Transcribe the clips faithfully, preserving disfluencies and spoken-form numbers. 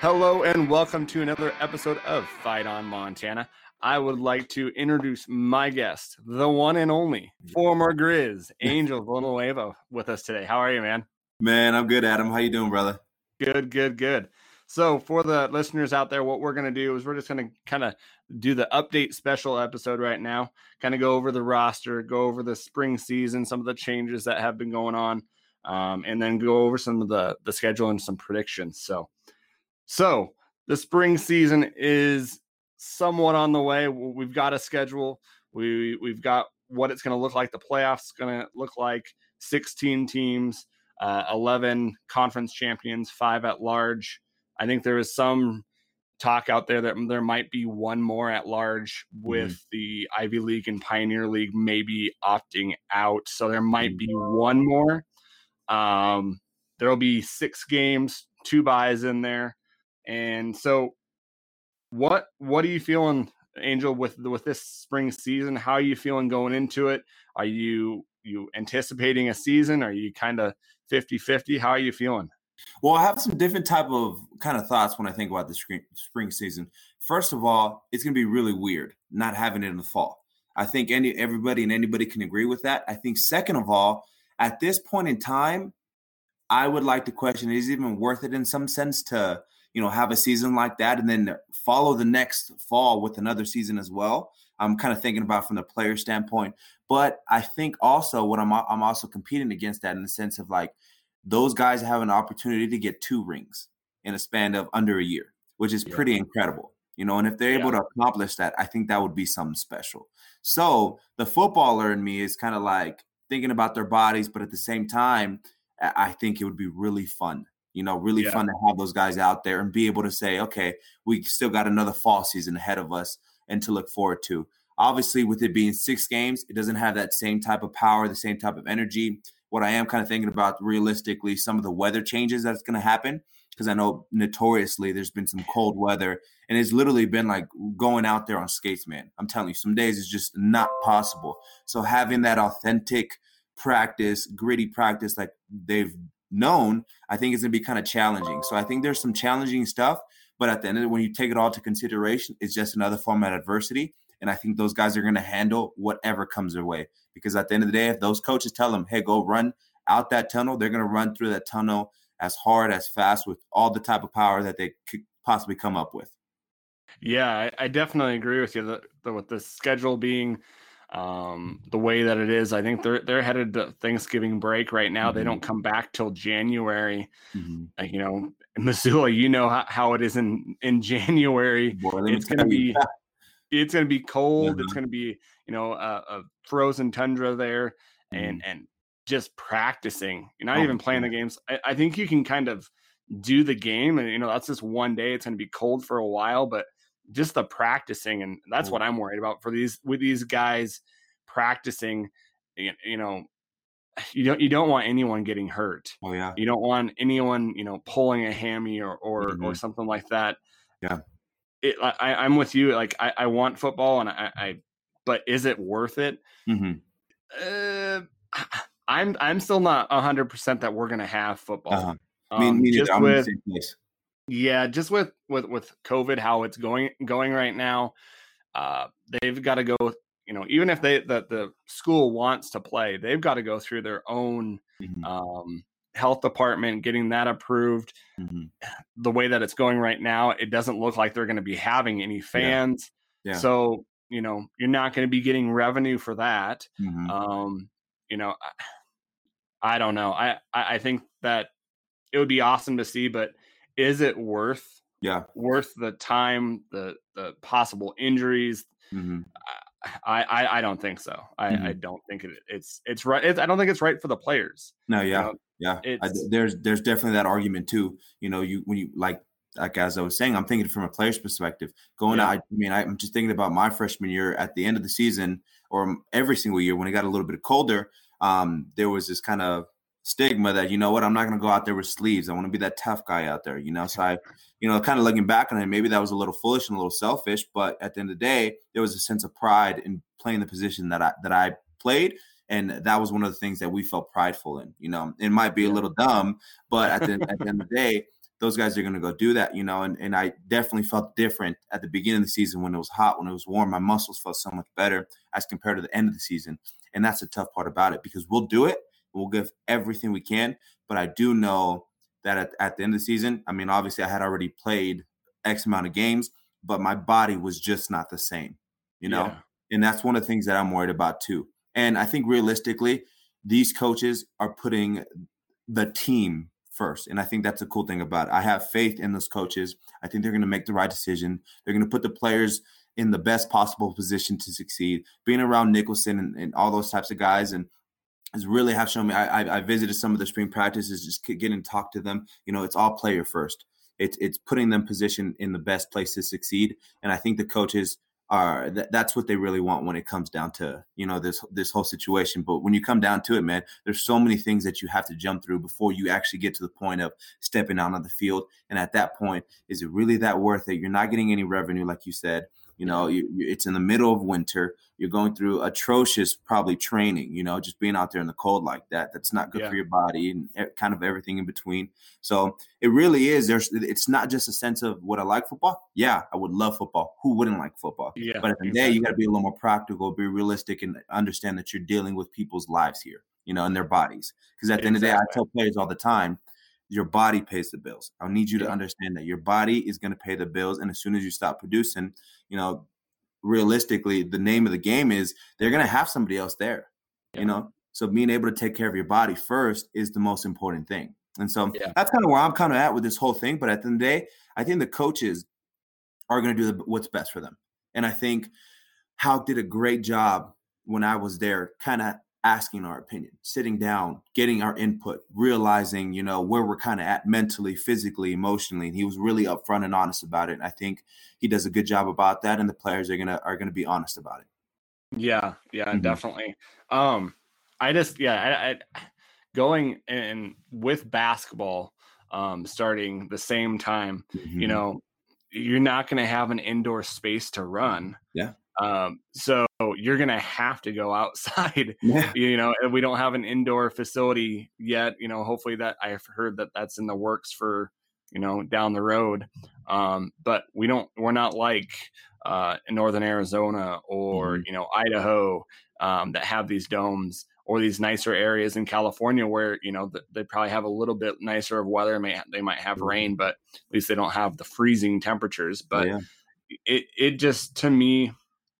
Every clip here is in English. Hello and welcome to another episode of Fight on Montana. I would like to introduce my guest, the one and only former Grizz, Angel Villanueva, with us today. How are you, man? Man, I'm good, Adam. How you doing, brother? Good, good, good. So for the listeners out there, what we're going to do is we're just going to kind of do the update special episode right now, kind of go over the roster, go over the spring season, some of the changes that have been going on, um, and then go over some of the, the schedule and some predictions. So So the spring season is somewhat on the way. We've got a schedule. We, we've got what it's going to look like. The playoffs going to look like sixteen teams, uh, eleven conference champions, five at large. I think there is some talk out there that there might be one more at large with mm-hmm. the Ivy League and Pioneer League maybe opting out. So there might be one more. Um, there'll be six games, two byes in there. And so what what are you feeling, Angel, with with this spring season? How are you feeling going into it? Are you you anticipating a season? Are you kind of fifty-fifty? How are you feeling? Well, I have some different type of kind of thoughts when I think about the spring season. First of all, it's going to be really weird not having it in the fall. I think any everybody and anybody can agree with that. I think second of all, at this point in time, I would like to question, is it even worth it in some sense to – you know, have a season like that and then follow the next fall with another season as well. I'm kind of thinking about from the player standpoint, but I think also what I'm, I'm also competing against that in the sense of like those guys have an opportunity to get two rings in a span of under a year, which is yeah. pretty incredible, you know, and if they're yeah. able to accomplish that, I think that would be something special. So the footballer in me is kind of like thinking about their bodies, but at the same time, I think it would be really fun. You know, really yeah. fun to have those guys out there and be able to say, okay, we still got another fall season ahead of us and to look forward to. Obviously, with it being six games, it doesn't have that same type of power, the same type of energy. What I am kind of thinking about realistically, some of the weather changes that's going to happen, because I know notoriously there's been some cold weather and it's literally been like going out there on skates, man. I'm telling you, some days it's just not possible. So having that authentic practice, gritty practice like they've known, I think it's going to be kind of challenging. So I think there's some challenging stuff, but at the end of it, when you take it all to consideration, it's just another form of adversity. And I think those guys are going to handle whatever comes their way, because at the end of the day, if those coaches tell them, hey, go run out that tunnel, they're going to run through that tunnel as hard, as fast, with all the type of power that they could possibly come up with. Yeah, I, I definitely agree with you that, that with the schedule being um the way that it is, I think they're they're headed to Thanksgiving break right now. Mm-hmm. They don't come back till January. Mm-hmm. Uh, you know, in Missoula, you know how, how it is in in January. Boy, it's gonna be that. it's gonna be cold. Mm-hmm. It's gonna be, you know, a, a frozen tundra there, mm-hmm. and and just practicing. You're not oh, even playing man. the games. I, I think you can kind of do the game, and you know that's just one day. It's gonna be cold for a while, but just the practicing, and that's what I'm worried about for these with these guys practicing. You, you know, you don't you don't want anyone getting hurt. Oh yeah, you don't want anyone you know pulling a hammy or or, mm-hmm. or something like that. Yeah, it, I, I'm with you. Like I, I want football, and I, I but is it worth it? Mm-hmm. Uh, I'm I'm still not one hundred percent that we're gonna have football. Uh-huh. Um, me, me just with. Yeah, just with, with, with COVID, how it's going going right now, uh, they've got to go, you know, even if they that the school wants to play, they've got to go through their own mm-hmm. um, health department, getting that approved. Mm-hmm. The way that it's going right now, it doesn't look like they're going to be having any fans. Yeah. Yeah. So, you know, you're not going to be getting revenue for that. Mm-hmm. Um, you know, I, I don't know. I, I think that it would be awesome to see, but is it worth yeah. worth the time, the, the possible injuries? Mm-hmm. I, I I don't think so. I, mm-hmm. I don't think it, it's it's right. It's, I don't think it's right for the players. No, yeah, you know? yeah. I, there's there's definitely that argument too. You know, you when you like like as I was saying, I'm thinking from a player's perspective. Going yeah. out, I mean, I'm just thinking about my freshman year at the end of the season, or every single year when it got a little bit colder. Um, there was this kind of stigma that, you know what, I'm not going to go out there with sleeves. I want to be that tough guy out there, you know? So I, you know, kind of looking back on it, maybe that was a little foolish and a little selfish, but at the end of the day, there was a sense of pride in playing the position that I, that I played. And that was one of the things that we felt prideful in, you know, it might be a little dumb, but at the, at the end of the day, those guys are going to go do that, you know. And, and I definitely felt different at the beginning of the season when it was hot, when it was warm. My muscles felt so much better as compared to the end of the season. And that's the tough part about it, because we'll do it. We'll give everything we can. But I do know that at, at the end of the season, I mean, obviously I had already played X amount of games, but my body was just not the same, you know. Yeah. And that's one of the things that I'm worried about too. And I think realistically, these coaches are putting the team first. And I think that's a cool thing about it. I have faith in those coaches. I think they're going to make the right decision. They're going to put the players in the best possible position to succeed. Being around Nicholson and, and all those types of guys and has really have shown me. I, I, I visited some of the spring practices, just getting to talk to them. You know, it's all player first. It's it's putting them position in the best place to succeed. And I think the coaches are th- that's what they really want when it comes down to, you know, this this whole situation. But when you come down to it, man, there's so many things that you have to jump through before you actually get to the point of stepping out on the field. And at that point, is it really that worth it? You're not getting any revenue, like you said. You know, you, it's in the middle of winter. You're going through atrocious, probably training, you know, just being out there in the cold like that. That's not good yeah. for your body and kind of everything in between. So it really is. There's, it's not just a sense of would I like football? Yeah, I would love football. Who wouldn't like football? Yeah, but at the end of the day, you got to be a little more practical, be realistic, and understand that you're dealing with people's lives here, you know, and their bodies. Because at the exactly. end of the day, I tell players all the time, your body pays the bills. I need you yeah. to understand that your body is going to pay the bills. And as soon as you stop producing, you know, realistically, the name of the game is they're going to have somebody else there, yeah. you know? So being able to take care of your body first is the most important thing. And so yeah. that's kind of where I'm kind of at with this whole thing. But at the end of the day, I think the coaches are going to do what's best for them. And I think Hauk did a great job when I was there, kind of asking our opinion, sitting down, getting our input, realizing, you know, where we're kind of at mentally, physically, emotionally. And he was really upfront and honest about it. And I think he does a good job about that. And the players are going to, are going to be honest about it. Yeah. Yeah, mm-hmm. definitely. Um, I just, yeah, I, I going and with basketball um, starting the same time, mm-hmm. you know, you're not going to have an indoor space to run. Yeah. Um, so you're going to have to go outside, yeah. you know, and we don't have an indoor facility yet, you know, hopefully that I've heard that that's in the works for, you know, down the road. Um, but we don't, we're not like, uh, in Northern Arizona or, mm-hmm. you know, Idaho, um, that have these domes or these nicer areas in California where, you know, they probably have a little bit nicer of weather. May, they might have mm-hmm. rain, but at least they don't have the freezing temperatures, but yeah. it, it just, to me,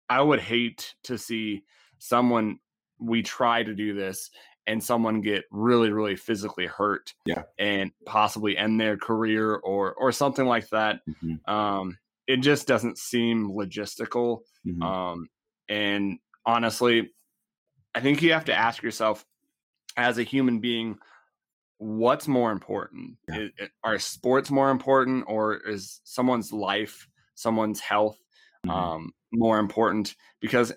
I would hate to see someone, we try to do this and someone get really, really physically hurt yeah. and possibly end their career or, or something like that. Mm-hmm. Um, it just doesn't seem logistical. Mm-hmm. Um, and honestly, I think you have to ask yourself as a human being, what's more important? Yeah. Is, are sports more important, or is someone's life, someone's health, mm-hmm. um, more important? Because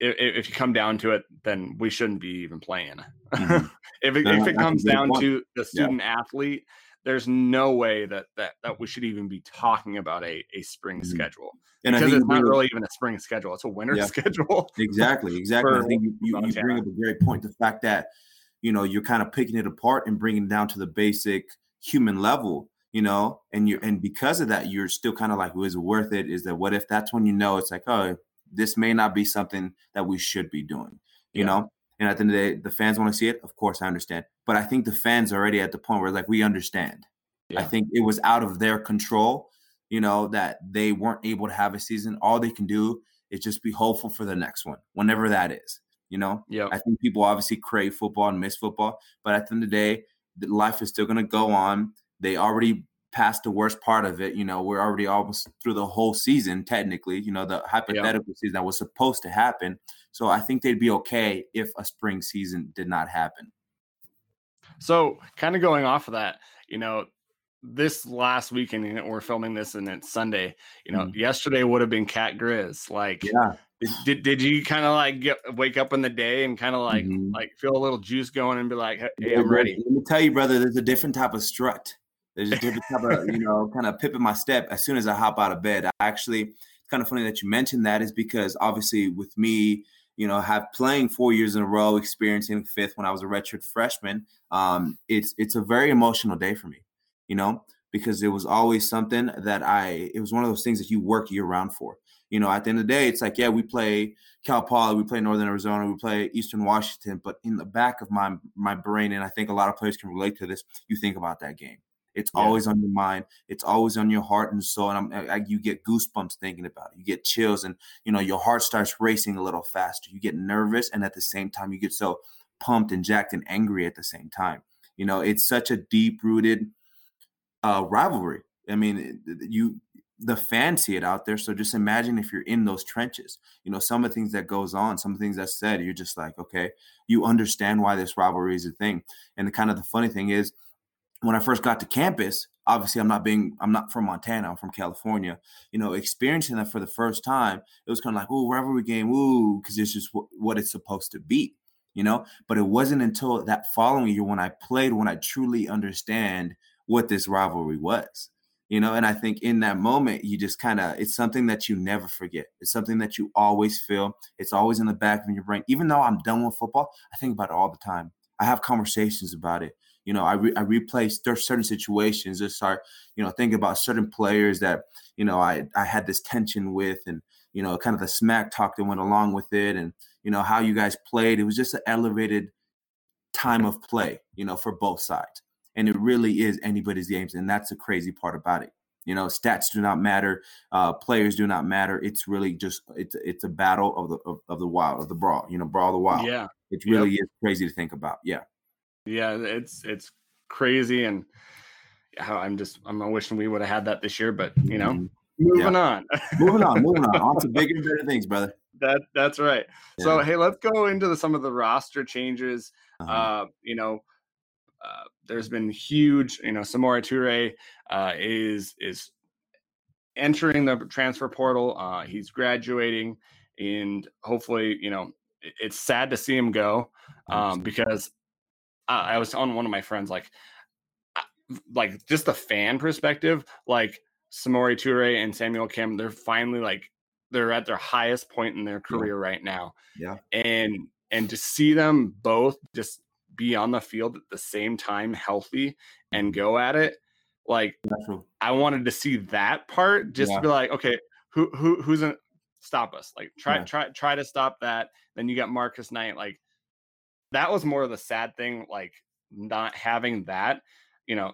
if, if you come down to it, then we shouldn't be even playing. Mm-hmm. if it, no, if it comes down point. to the student yeah. athlete, there's no way that, that, that we should even be talking about a, a spring mm-hmm. schedule. And because I think it's not really even a spring schedule. It's a winter yeah. schedule. Exactly. Exactly. For, I think you, you, you bring up a great point. The fact that, you know, you're kind of picking it apart and bringing it down to the basic human level. You know, and you and because of that, you're still kind of like, well, is it worth it? Is that what if that's when you know it's like, oh, this may not be something that we should be doing, you yeah. know? And at the end of the day, the fans want to see it. Of course, I understand. But I think the fans are already at the point where like, we understand. Yeah. I think it was out of their control, you know, that they weren't able to have a season. All they can do is just be hopeful for the next one, whenever that is, you know? Yeah. I think people obviously crave football and miss football. But at the end of the day, life is still going to go on. They already passed the worst part of it. You know, we're already almost through the whole season, technically, you know, the hypothetical yeah. season that was supposed to happen. So I think they'd be okay if a spring season did not happen. So kind of going off of that, you know, this last weekend, you know, we're filming this and it's Sunday, you know, mm-hmm. yesterday would have been Cat Grizz. Like, yeah. did, did you kind of like get, wake up in the day and kind of like, mm-hmm. like feel a little juice going and be like, hey, I'm ready. Let me tell you, brother, there's a different type of strut. There's just different type of, you know, kind of pip in my step as soon as I hop out of bed. I actually, it's kind of funny that you mentioned that is because obviously with me, you know, have playing four years in a row, experiencing fifth when I was a redshirt freshman, um, it's it's a very emotional day for me, you know. because it was always something that I, it was one of those things that you work year round for. You know, at the end of the day, it's like, yeah, we play Cal Poly, we play Northern Arizona, we play Eastern Washington, but in the back of my my brain, and I think a lot of players can relate to this, you think about that game. It's yeah. always on your mind. It's always on your heart and soul. And I'm, I, you get goosebumps thinking about it. You get chills, and you know your heart starts racing a little faster. You get nervous, and at the same time, you get so pumped and jacked and angry at the same time. You know, it's such a deep-rooted uh, rivalry. I mean, you the fans see it out there. So just imagine if you're in those trenches. You know, some of the things that goes on, some of the things that's said, you're just like, okay, you understand why this rivalry is a thing. And the kind of the funny thing is, when I first got to campus, obviously I'm not being, I'm not from Montana, I'm from California, you know, experiencing that for the first time, it was kind of like, ooh, rivalry game, ooh, because it's just w- what it's supposed to be, you know, but it wasn't until that following year when I played, when I truly understand what this rivalry was, you know, and I think in that moment, you just kind of, it's something that you never forget. It's something that you always feel. It's always in the back of your brain. Even though I'm done with football, I think about it all the time. I have conversations about it. You know, I re- I replay certain situations, just start, you know, thinking about certain players that, you know, I, I had this tension with, and, you know, kind of the smack talk that went along with it, and, you know, how you guys played. It was just an elevated time of play, you know, for both sides. And it really is anybody's games. And that's the crazy part about it. You know, stats do not matter. Uh, players do not matter. It's really just it's it's a battle of the of, of the wild, of the brawl, you know, brawl of the wild. Yeah. It really yep. is crazy to think about. Yeah. Yeah, it's it's crazy, and I'm just I'm wishing we would have had that this year, but you know, moving yeah. on, moving on, moving on, on to bigger and better things, brother. That that's right. Yeah. So hey, let's go into the, some of the roster changes. Uh-huh. Uh, you know, uh, there's been huge. You know, Samori Touré uh, is is entering the transfer portal. Uh, he's graduating, and hopefully, you know, it, it's sad to see him go um, because. I was telling one of my friends, like, like just the fan perspective, like Samori Touré and Samuel Kim, they're finally like, they're at their highest point in their career right now. Yeah. And, and to see them both just be on the field at the same time, healthy, and go at it. Like I wanted to see that part, just yeah. to be like, okay, who, who, who's going to stop us? Like try, yeah. try, try to stop that. Then you got Marcus Knight, like, that was more of the sad thing, like not having that, you know,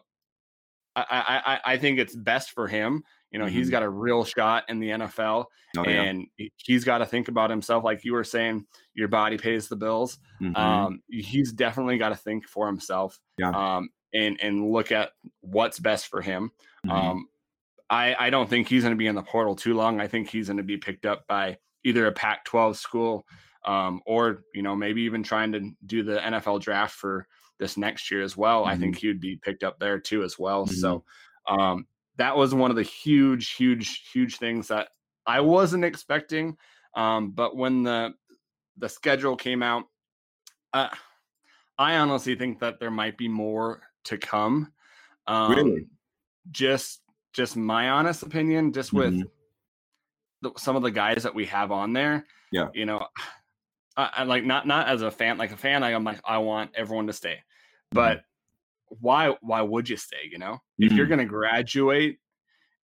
I, I, I think it's best for him. You know, mm-hmm. he's got a real shot in the N F L oh, and yeah. he's got to think about himself. Like you were saying, your body pays the bills. Mm-hmm. Um, he's definitely got to think for himself yeah. um, and, and look at what's best for him. Mm-hmm. Um, I, I don't think he's going to be in the portal too long. I think he's going to be picked up by either a Pac twelve school Um, or, you know, maybe even trying to do the N F L draft for this next year as well. Mm-hmm. I think he'd be picked up there too as well. Mm-hmm. So um, that was one of the huge, huge, huge things that I wasn't expecting. Um, but when the the schedule came out, uh, I honestly think that there might be more to come. Um, really? Just, just my honest opinion, just with mm-hmm. the, some of the guys that we have on there. Yeah. You know, I, I like not not as a fan, like a fan, I, I'm like, I want everyone to stay. But mm-hmm. why why would you stay? You know, mm-hmm. if you're going to graduate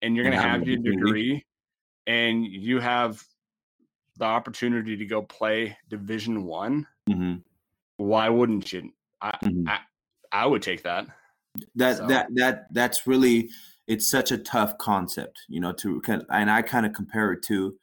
and you're going to have I'm your degree league. And you have the opportunity to go play Division One, mm-hmm. why wouldn't you? I, mm-hmm. I I would take that. That so. that that that's really it's such a tough concept, you know, to and I kind of compare it to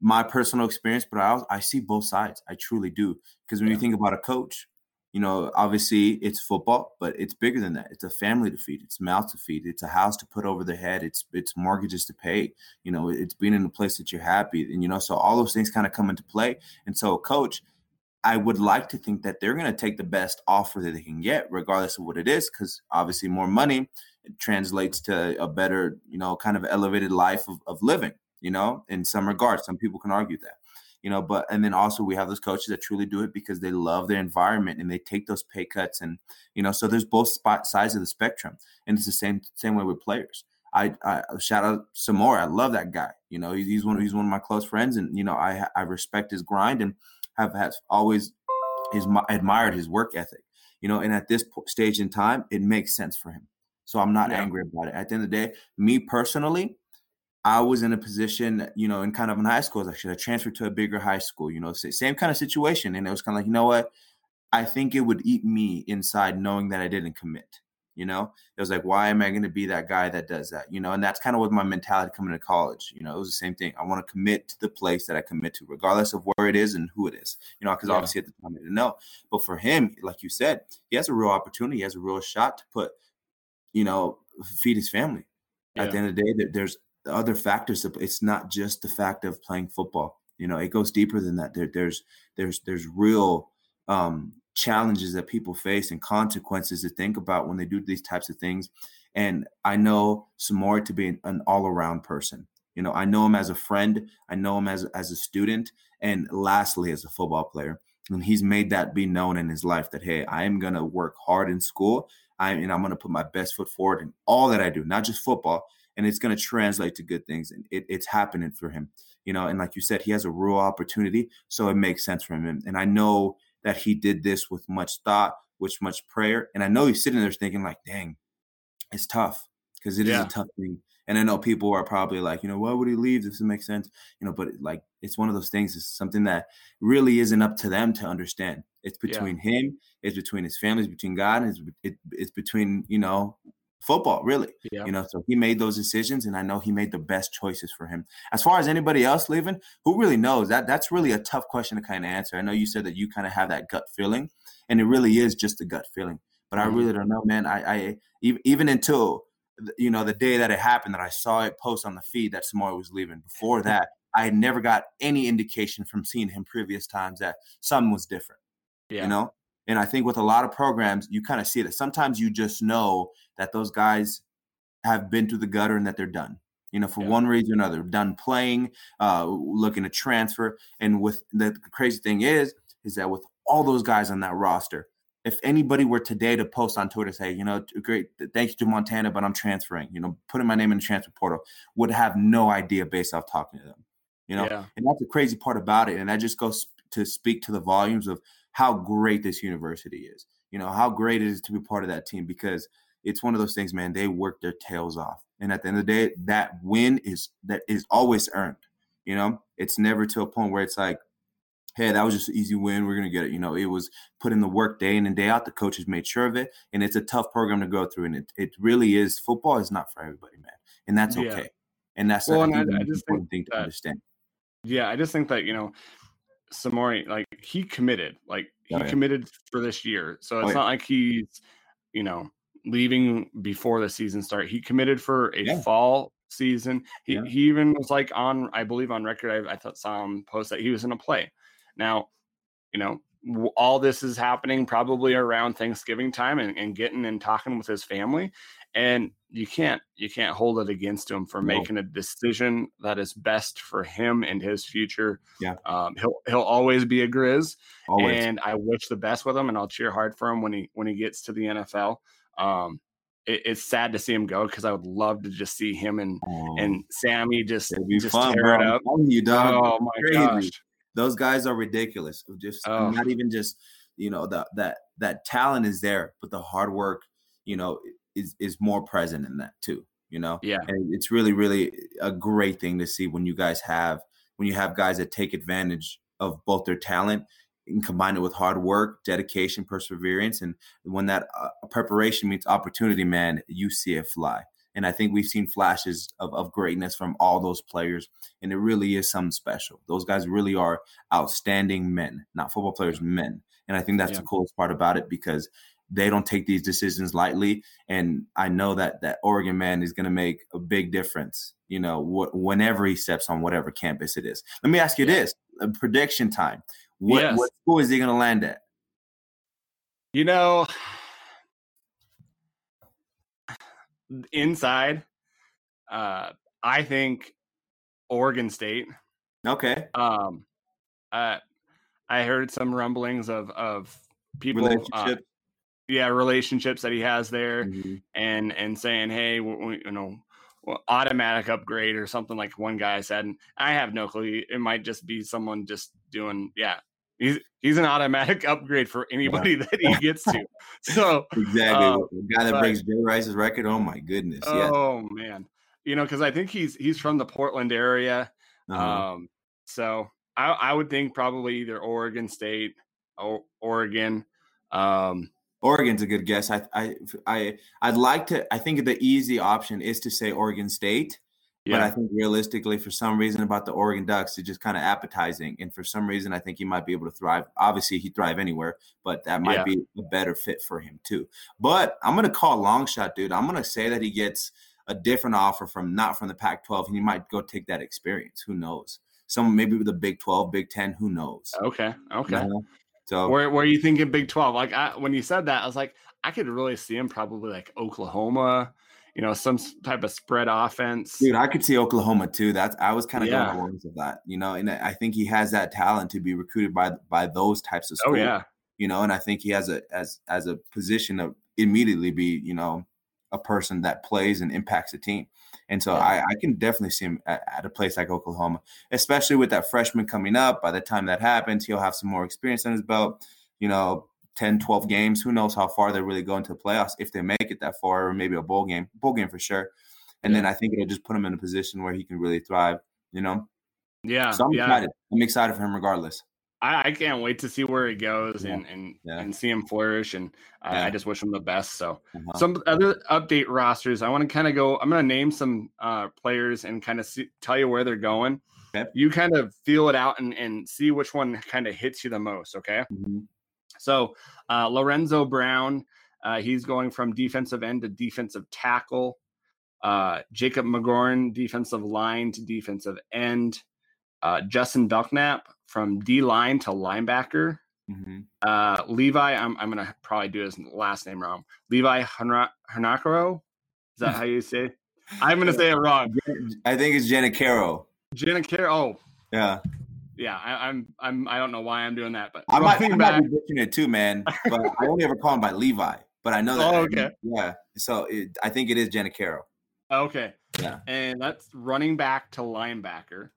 my personal experience, but I I see both sides. I truly do. Because when yeah. you think about a coach, you know, obviously it's football, but it's bigger than that. It's a family to feed. It's mouth to feed. It's a house to put over their head. It's it's mortgages to pay. You know, it's being in a place that you're happy. And, you know, so all those things kind of come into play. And so a coach, I would like to think that they're going to take the best offer that they can get, regardless of what it is, because obviously more money translates to a better, you know, kind of elevated life of, of living. You know, in some regards, some people can argue that, you know, but and then also we have those coaches that truly do it because they love their environment and they take those pay cuts. And, you know, so there's both spot sides of the spectrum. And it's the same same way with players. I, I shout out Samori. I love that guy. You know, he's, he's one he's one of my close friends. And, you know, I, I respect his grind and have has always his, admired his work ethic, you know, and at this stage in time, it makes sense for him. So I'm not yeah. angry about it. At the end of the day, me personally, I was in a position, you know, in kind of in high school, I should have transferred to a bigger high school, you know, same kind of situation. And it was kind of like, you know what? I think it would eat me inside knowing that I didn't commit, you know? It was like, why am I going to be that guy that does that? You know, and that's kind of what my mentality coming to college, you know, it was the same thing. I want to commit to the place that I commit to, regardless of where it is and who it is, you know, because yeah. obviously at the time I didn't know. But for him, like you said, he has a real opportunity, he has a real shot to put, you know, feed his family. Yeah. At the end of the day, there's other factors. It's not just the fact of playing football, you know, it goes deeper than that. There, there's, there's, there's real, um, challenges that people face and consequences to think about when they do these types of things. And I know Samori to be an, an all-around person. You know, I know him as a friend. I know him as, as a student. And lastly, as a football player. And he's made that be known in his life that, hey, I am going to work hard in school. I and I'm going to put my best foot forward in all that I do, not just football. And it's going to translate to good things. And it, it's happening for him. You know, and like you said, he has a real opportunity. So it makes sense for him. And, and I know that he did this with much thought, with much prayer. And I know he's sitting there thinking like, dang, it's tough because it yeah. is a tough thing. And I know people are probably like, you know, why would he leave? This doesn't make sense. You know, but it, like, it's one of those things. It's something that really isn't up to them to understand. It's between yeah. him. It's between his family. It's between God. And it's, it, it's between, you know, football, really. Yeah. You know, so he made those decisions. And I know he made the best choices for him. As far as anybody else leaving, who really knows? That that's really a tough question to kind of answer. I know you said that you kind of have that gut feeling. And it really is just a gut feeling. But mm-hmm. I really don't know, man. I, I even until – you know, the day that it happened, that I saw it post on the feed that Samori was leaving. Before that, I had never got any indication from seeing him previous times that something was different, yeah. you know? And I think with a lot of programs, you kind of see it. Sometimes you just know that those guys have been through the gutter and that they're done, you know, for yeah. one reason or another, done playing, uh, looking to transfer. And with the crazy thing is, is that with all those guys on that roster, if anybody were today to post on Twitter, say, you know, great, thank you to Montana, but I'm transferring, you know, putting my name in the transfer portal, would have no idea based off talking to them, you know, yeah. and that's the crazy part about it. And that just goes to speak to the volumes of how great this university is, you know, how great it is to be part of that team, because it's one of those things, man, they work their tails off. And at the end of the day, that win is that is always earned. You know, it's never to a point where it's like, hey, that was just an easy win, we're going to get it. You know, it was put in the work day in and day out. The coaches made sure of it. And it's a tough program to go through. And it, it really is. Football is not for everybody, man. And that's okay. Yeah. And that's well, an important thing to that, understand. Yeah, I just think that, you know, Samori, like, he committed. Like, he oh, yeah. committed for this year. So it's oh, not yeah. like he's, you know, leaving before the season starts. He committed for a yeah. fall season. He, yeah. he even was, like, on, I believe, on record, I, I thought saw him post that he was going to play. Now, you know, all this is happening probably around Thanksgiving time and, and getting and talking with his family. And you can't you can't hold it against him for making no. a decision that is best for him and his future. Yeah, um, he'll he'll always be a Grizz. Always. And I wish the best with him, and I'll cheer hard for him when he when he gets to the N F L. Um, it, it's sad to see him go because I would love to just see him and oh. and Sammy just, just fun, tear bro. It up. You, oh my Crazy. Gosh. Those guys are ridiculous. Just oh. not even just, you know, that that that talent is there, but the hard work, you know, is is more present in that too. You know, yeah, and it's really, really a great thing to see when you guys have when you have guys that take advantage of both their talent and combine it with hard work, dedication, perseverance, and when that uh, preparation meets opportunity, man, you see it fly. And I think we've seen flashes of, of greatness from all those players. And it really is something special. Those guys really are outstanding men, not football players, men. And I think that's yeah. the coolest part about it, because they don't take these decisions lightly. And I know that that Oregon man is going to make a big difference, you know, wh- whenever he steps on whatever campus it is. Let me ask you yeah. this, prediction time. What, yes. what school is he going to land at? You know... Inside, uh, I think Oregon State. Okay. Um, uh, I heard some rumblings of of people, relationship. uh, yeah, relationships that he has there, mm-hmm. and and saying, hey, we, we, you know, automatic upgrade or something like one guy said. And I have no clue. It might just be someone just doing, yeah, he's he's an automatic upgrade for anybody yeah. that he gets to. So exactly um, the guy that but, breaks Jay Rice's record. Oh my goodness! Yeah. Oh man, you know, because I think he's he's from the Portland area. Uh-huh. Um, so I, I would think probably either Oregon State or Oregon. Um, Oregon's a good guess. I I I I'd like to. I think the easy option is to say Oregon State. Yeah. But I think realistically, for some reason about the Oregon Ducks, it's just kind of appetizing. And for some reason, I think he might be able to thrive. Obviously, he'd thrive anywhere, but that might yeah. be a better fit for him too. But I'm going to call long shot, dude. I'm going to say that he gets a different offer from not from the Pac twelve, and he might go take that experience. Who knows? Someone maybe with the Big twelve, Big ten, who knows? Okay, okay. You know? So where, where are you thinking Big twelve? Like I, when you said that, I was like, I could really see him probably like Oklahoma, you know, some type of spread offense. Dude, I could see Oklahoma too. That's I was kind of yeah. going along with that, you know, and I think he has that talent to be recruited by by those types of schools. Oh, yeah. You know, and I think he has a as as a position to immediately be, you know, a person that plays and impacts a team. And so yeah. I, I can definitely see him at, at a place like Oklahoma, especially with that freshman coming up. By the time that happens, he'll have some more experience on his belt, you know, ten, twelve games. Who knows how far they really go into the playoffs, if they make it that far, or maybe a bowl game, bowl game for sure. And yeah. then I think it'll just put him in a position where he can really thrive, you know? Yeah. So I'm yeah. excited. I'm excited for him regardless. I, I can't wait to see where he goes yeah. and and, yeah. and see him flourish. And uh, yeah. I just wish him the best. So uh-huh. some other update rosters, I want to kind of go, I'm going to name some uh, players and kind of see, tell you where they're going. Okay. You kind of feel it out and, and see which one kind of hits you the most. Okay. Mm-hmm. So uh, Lorenzo Brown, uh, he's going from defensive end to defensive tackle. Uh, Jacob McGorn, defensive line to defensive end. Uh, Justin Belknap from D-line to linebacker. Mm-hmm. Uh, Levi, I'm I'm going to probably do his last name wrong. Levi Hanakaro? Is that how you say it? I'm going to say it wrong. I think it's Janakaro. Janakaro. Oh. Yeah. Yeah, I, I'm. I'm. I don't know why I'm doing that, but I might, I might be butchering it too, man. But I only ever call him by Levi. But I know that. Oh, okay. I, yeah. So it, I think it is Janakaro. Okay. Yeah. And that's running back to linebacker.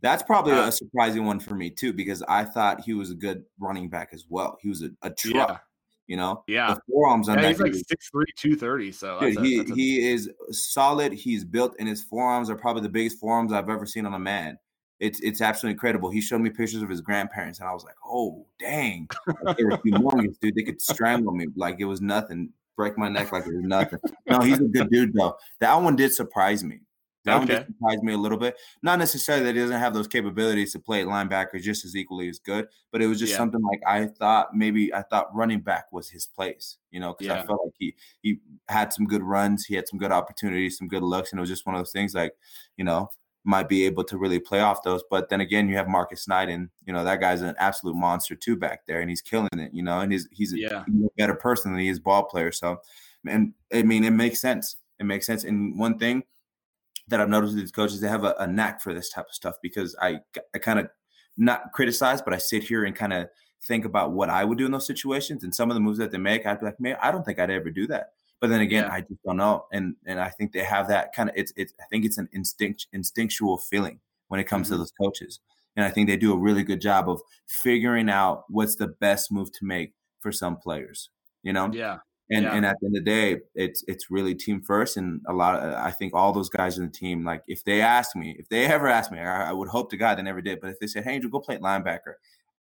That's probably uh, a surprising one for me too, because I thought he was a good running back as well. He was a, a truck. Yeah. You know. Yeah. The forearms on yeah, that. He's like six three, two thirty. So that's Dude, a, he that's a... he is solid. He's built, and his forearms are probably the biggest forearms I've ever seen on a man. It's it's absolutely incredible. He showed me pictures of his grandparents, and I was like, "Oh, dang! Like, they were humongous, dude. They could strangle me like it was nothing, break my neck like it was nothing." No, he's a good dude though. That one did surprise me. That okay. one did surprise me a little bit. Not necessarily that he doesn't have those capabilities to play linebacker just as equally as good, but it was just yeah. something like I thought maybe I thought running back was his place, you know, because yeah. I felt like he he had some good runs, he had some good opportunities, some good looks, and it was just one of those things like, you know, might be able to really play off those. But then again, you have Marcus Knight, and, you know, that guy's an absolute monster too back there, and he's killing it, you know, and he's he's a, yeah. he's a better person than he is ball player. So, and I mean, it makes sense. It makes sense. And one thing that I've noticed with these coaches, they have a, a knack for this type of stuff, because I, I kind of not criticize, but I sit here and kind of think about what I would do in those situations. And some of the moves that they make, I'd be like, man, I don't think I'd ever do that. But then again, yeah. I just don't know, and and I think they have that kind of it's it's I think it's an instinct instinctual feeling when it comes mm-hmm. to those coaches, and I think they do a really good job of figuring out what's the best move to make for some players, you know. Yeah. And yeah. and at the end of the day, it's it's really team first, and a lot of, I think all those guys in the team, like if they asked me, if they ever asked me, I, I would hope to God they never did, but if they said, "Hey, Andrew, go play linebacker,"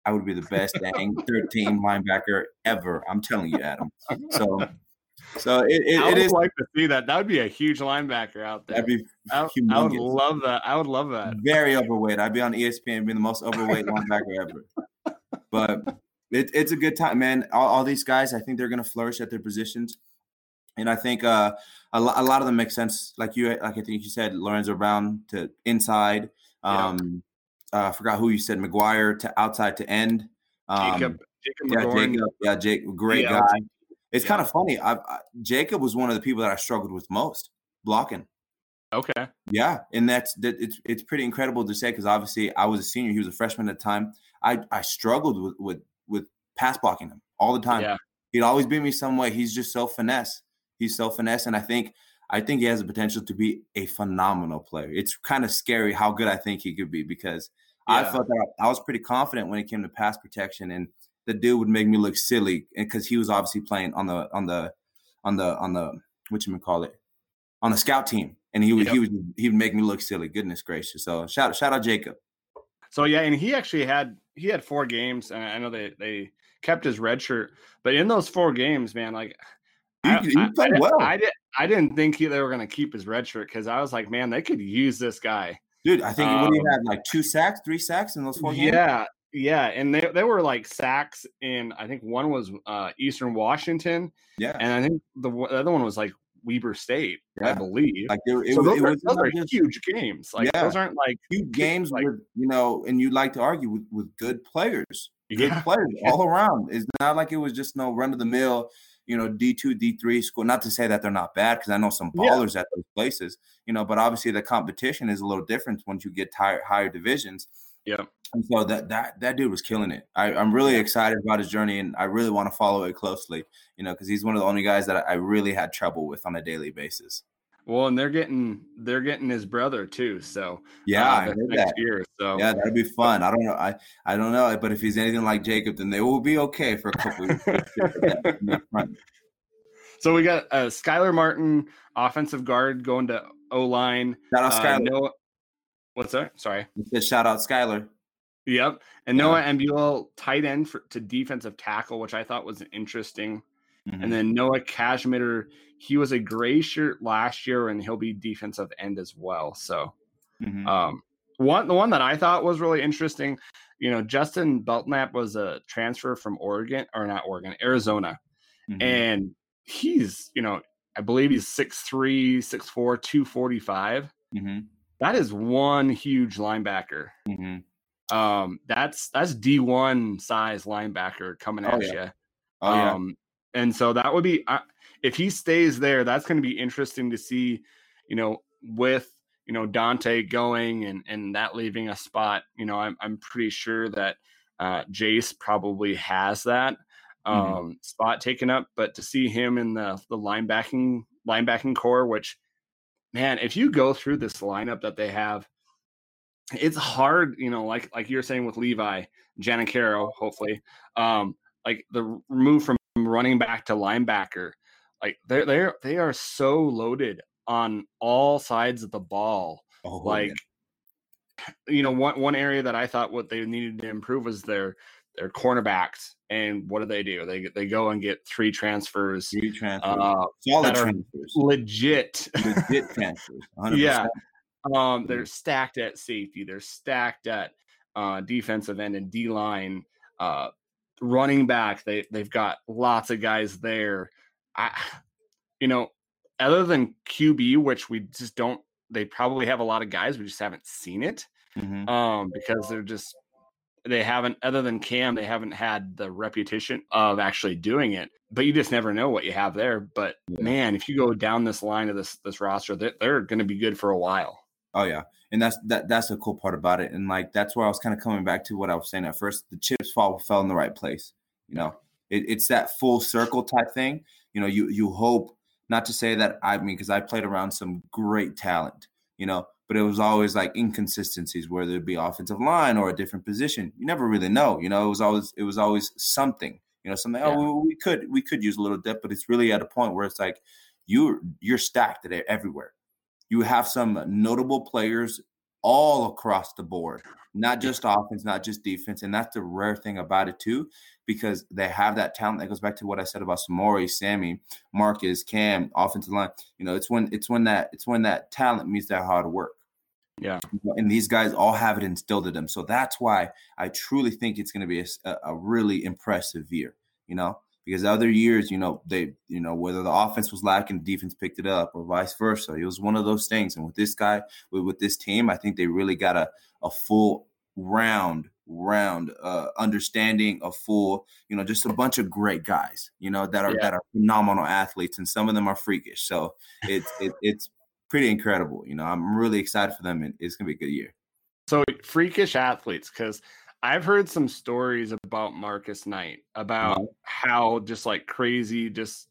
I would be the best dang third team linebacker ever. I'm telling you, Adam. So. So it, it, I would it is like to see that. That would be a huge linebacker out there. That'd be I, I would love that. I would love that. Very overweight. I'd be on E S P N being the most overweight linebacker ever. But it, it's a good time, man. All, all these guys, I think they're going to flourish at their positions, and I think uh, a, lo- a lot of them make sense. Like you, like I think you said, Lorenzo Brown to inside. Um, yeah. uh, I forgot who you said, McGuire to outside to end. Um, Jacob, Jacob yeah, McGorn. Jacob, yeah, Jake, great yeah. guy. It's yeah. kind of funny. I, I, Jacob was one of the people that I struggled with most blocking. Okay. Yeah, and that's that. It's it's pretty incredible to say, because obviously I was a senior, he was a freshman at the time. I, I struggled with, with with pass blocking him all the time. Yeah. He'd always beat me some way. He's just so finesse. He's so finesse, and I think I think he has the potential to be a phenomenal player. It's kind of scary how good I think he could be, because Yeah. I felt that I was pretty confident when it came to pass protection, and the dude would make me look silly because he was obviously playing on the on the on the on the whatchamacallit, on the scout team, and he would yep. he would he would make me look silly. Goodness gracious! So shout shout out Jacob. So yeah, and he actually had he had four games, and I know they they kept his red shirt, but in those four games, man, like you, I, you played I, well. I, I did I didn't think he, they were going to keep his red shirt because I was like, man, they could use this guy. Dude, I think um, what do you have, like two sacks, three sacks in those four games? Yeah, yeah. And they, they were like sacks in, I think one was uh, Eastern Washington. Yeah. And I think the, the other one was like Weber State, yeah. I believe. Like it, it, so those, it are, was, those are huge games. Like yeah. those aren't like huge games, like, with, you know, and you like to argue with, with good players, good yeah. players all around. It's not like it was just no run of the mill. You know, D two, D three school, not to say that they're not bad because I know some ballers yeah. at those places, you know, but obviously the competition is a little different once you get higher, higher divisions. Yeah. And so that that that dude was killing it. I, I'm really excited about his journey, and I really want to follow it closely, you know, because he's one of the only guys that I really had trouble with on a daily basis. Well, and they're getting they're getting his brother too. So yeah, uh, I heard next that. year. So yeah, that'd be fun. I don't know. I, I don't know. But if he's anything like Jacob, then they will be okay for a couple of years. So we got uh, Skylar Martin, offensive guard, going to O line. Shout out Skylar. Uh, Noah, what's that? Sorry. Said shout out Skylar. Yep. And yeah. Noah Embuel, tight end for, to defensive tackle, which I thought was interesting. Mm-hmm. And then Noah Cashmitter, he was a gray shirt last year, and he'll be defensive end as well. So mm-hmm. um, one the one that I thought was really interesting, you know, Justin Belknap was a transfer from Oregon, or not Oregon, Arizona. Mm-hmm. And he's, you know, I believe he's six three, six four, two forty-five. Mm-hmm. That is one huge linebacker. Mm-hmm. Um, that's that's D one size linebacker coming oh, at yeah. you. Oh, yeah. Um, And so that would be, uh, if he stays there, that's going to be interesting to see, you know, with, you know, Dante going and, and that leaving a spot, you know, I'm, I'm pretty sure that uh, Jace probably has that um, mm-hmm. spot taken up, but to see him in the, the linebacking, linebacking core, which, man, if you go through this lineup that they have, it's hard, you know, like, like you're saying with Levi Hanakaro, hopefully um, like the move from running back to linebacker, like they're they're they are so loaded on all sides of the ball. Oh, like yeah. you know, one one area that I thought what they needed to improve was their their cornerbacks. And what do they do? They they go and get three transfers, three transfers, uh, solid transfers, legit, legit transfers. one hundred percent. Yeah, um, they're stacked at safety. They're stacked at uh, defensive end and D line. Uh, Running back, they they've got lots of guys there. I, you know, other than Q B, which we just don't. They probably have a lot of guys. We just haven't seen it mm-hmm. um, because they're just they haven't. Other than Cam, they haven't had the reputation of actually doing it. But you just never know what you have there. But yeah. man, if you go down this line of this this roster, they're, they're going to be good for a while. Oh yeah, and that's that. That's the cool part about it, and like that's where I was kind of coming back to what I was saying at first. The chips fall fell in the right place. You know, it, it's that full circle type thing. You know, you you hope not to say that. I mean, because I played around some great talent. You know, but it was always like inconsistencies, whether it be offensive line or a different position. You never really know. You know, it was always it was always something. You know, something. Yeah. Oh, we could we could use a little depth, but it's really at a point where it's like you you're stacked there everywhere. You have some notable players all across the board, not just offense, not just defense. And that's the rare thing about it, too, because they have that talent that goes back to what I said about Samori, Sammy, Marcus, Cam, offensive line. You know, it's when it's when that it's when that talent meets that hard work. Yeah. And these guys all have it instilled in them. So that's why I truly think it's going to be a, a really impressive year, you know, because other years, you know, they, you know, whether the offense was lacking, the defense picked it up or vice versa. It was one of those things. And with this guy, with, with this team, I think they really got a, a full round, round uh, understanding of full, you know, just a bunch of great guys, you know, that are, yeah. that are phenomenal athletes. And some of them are freakish. So it's, it, it's pretty incredible. You know, I'm really excited for them. And it's going to be a good year. So freakish athletes, because I've heard some stories about Marcus Knight, about mm-hmm. how just like crazy, just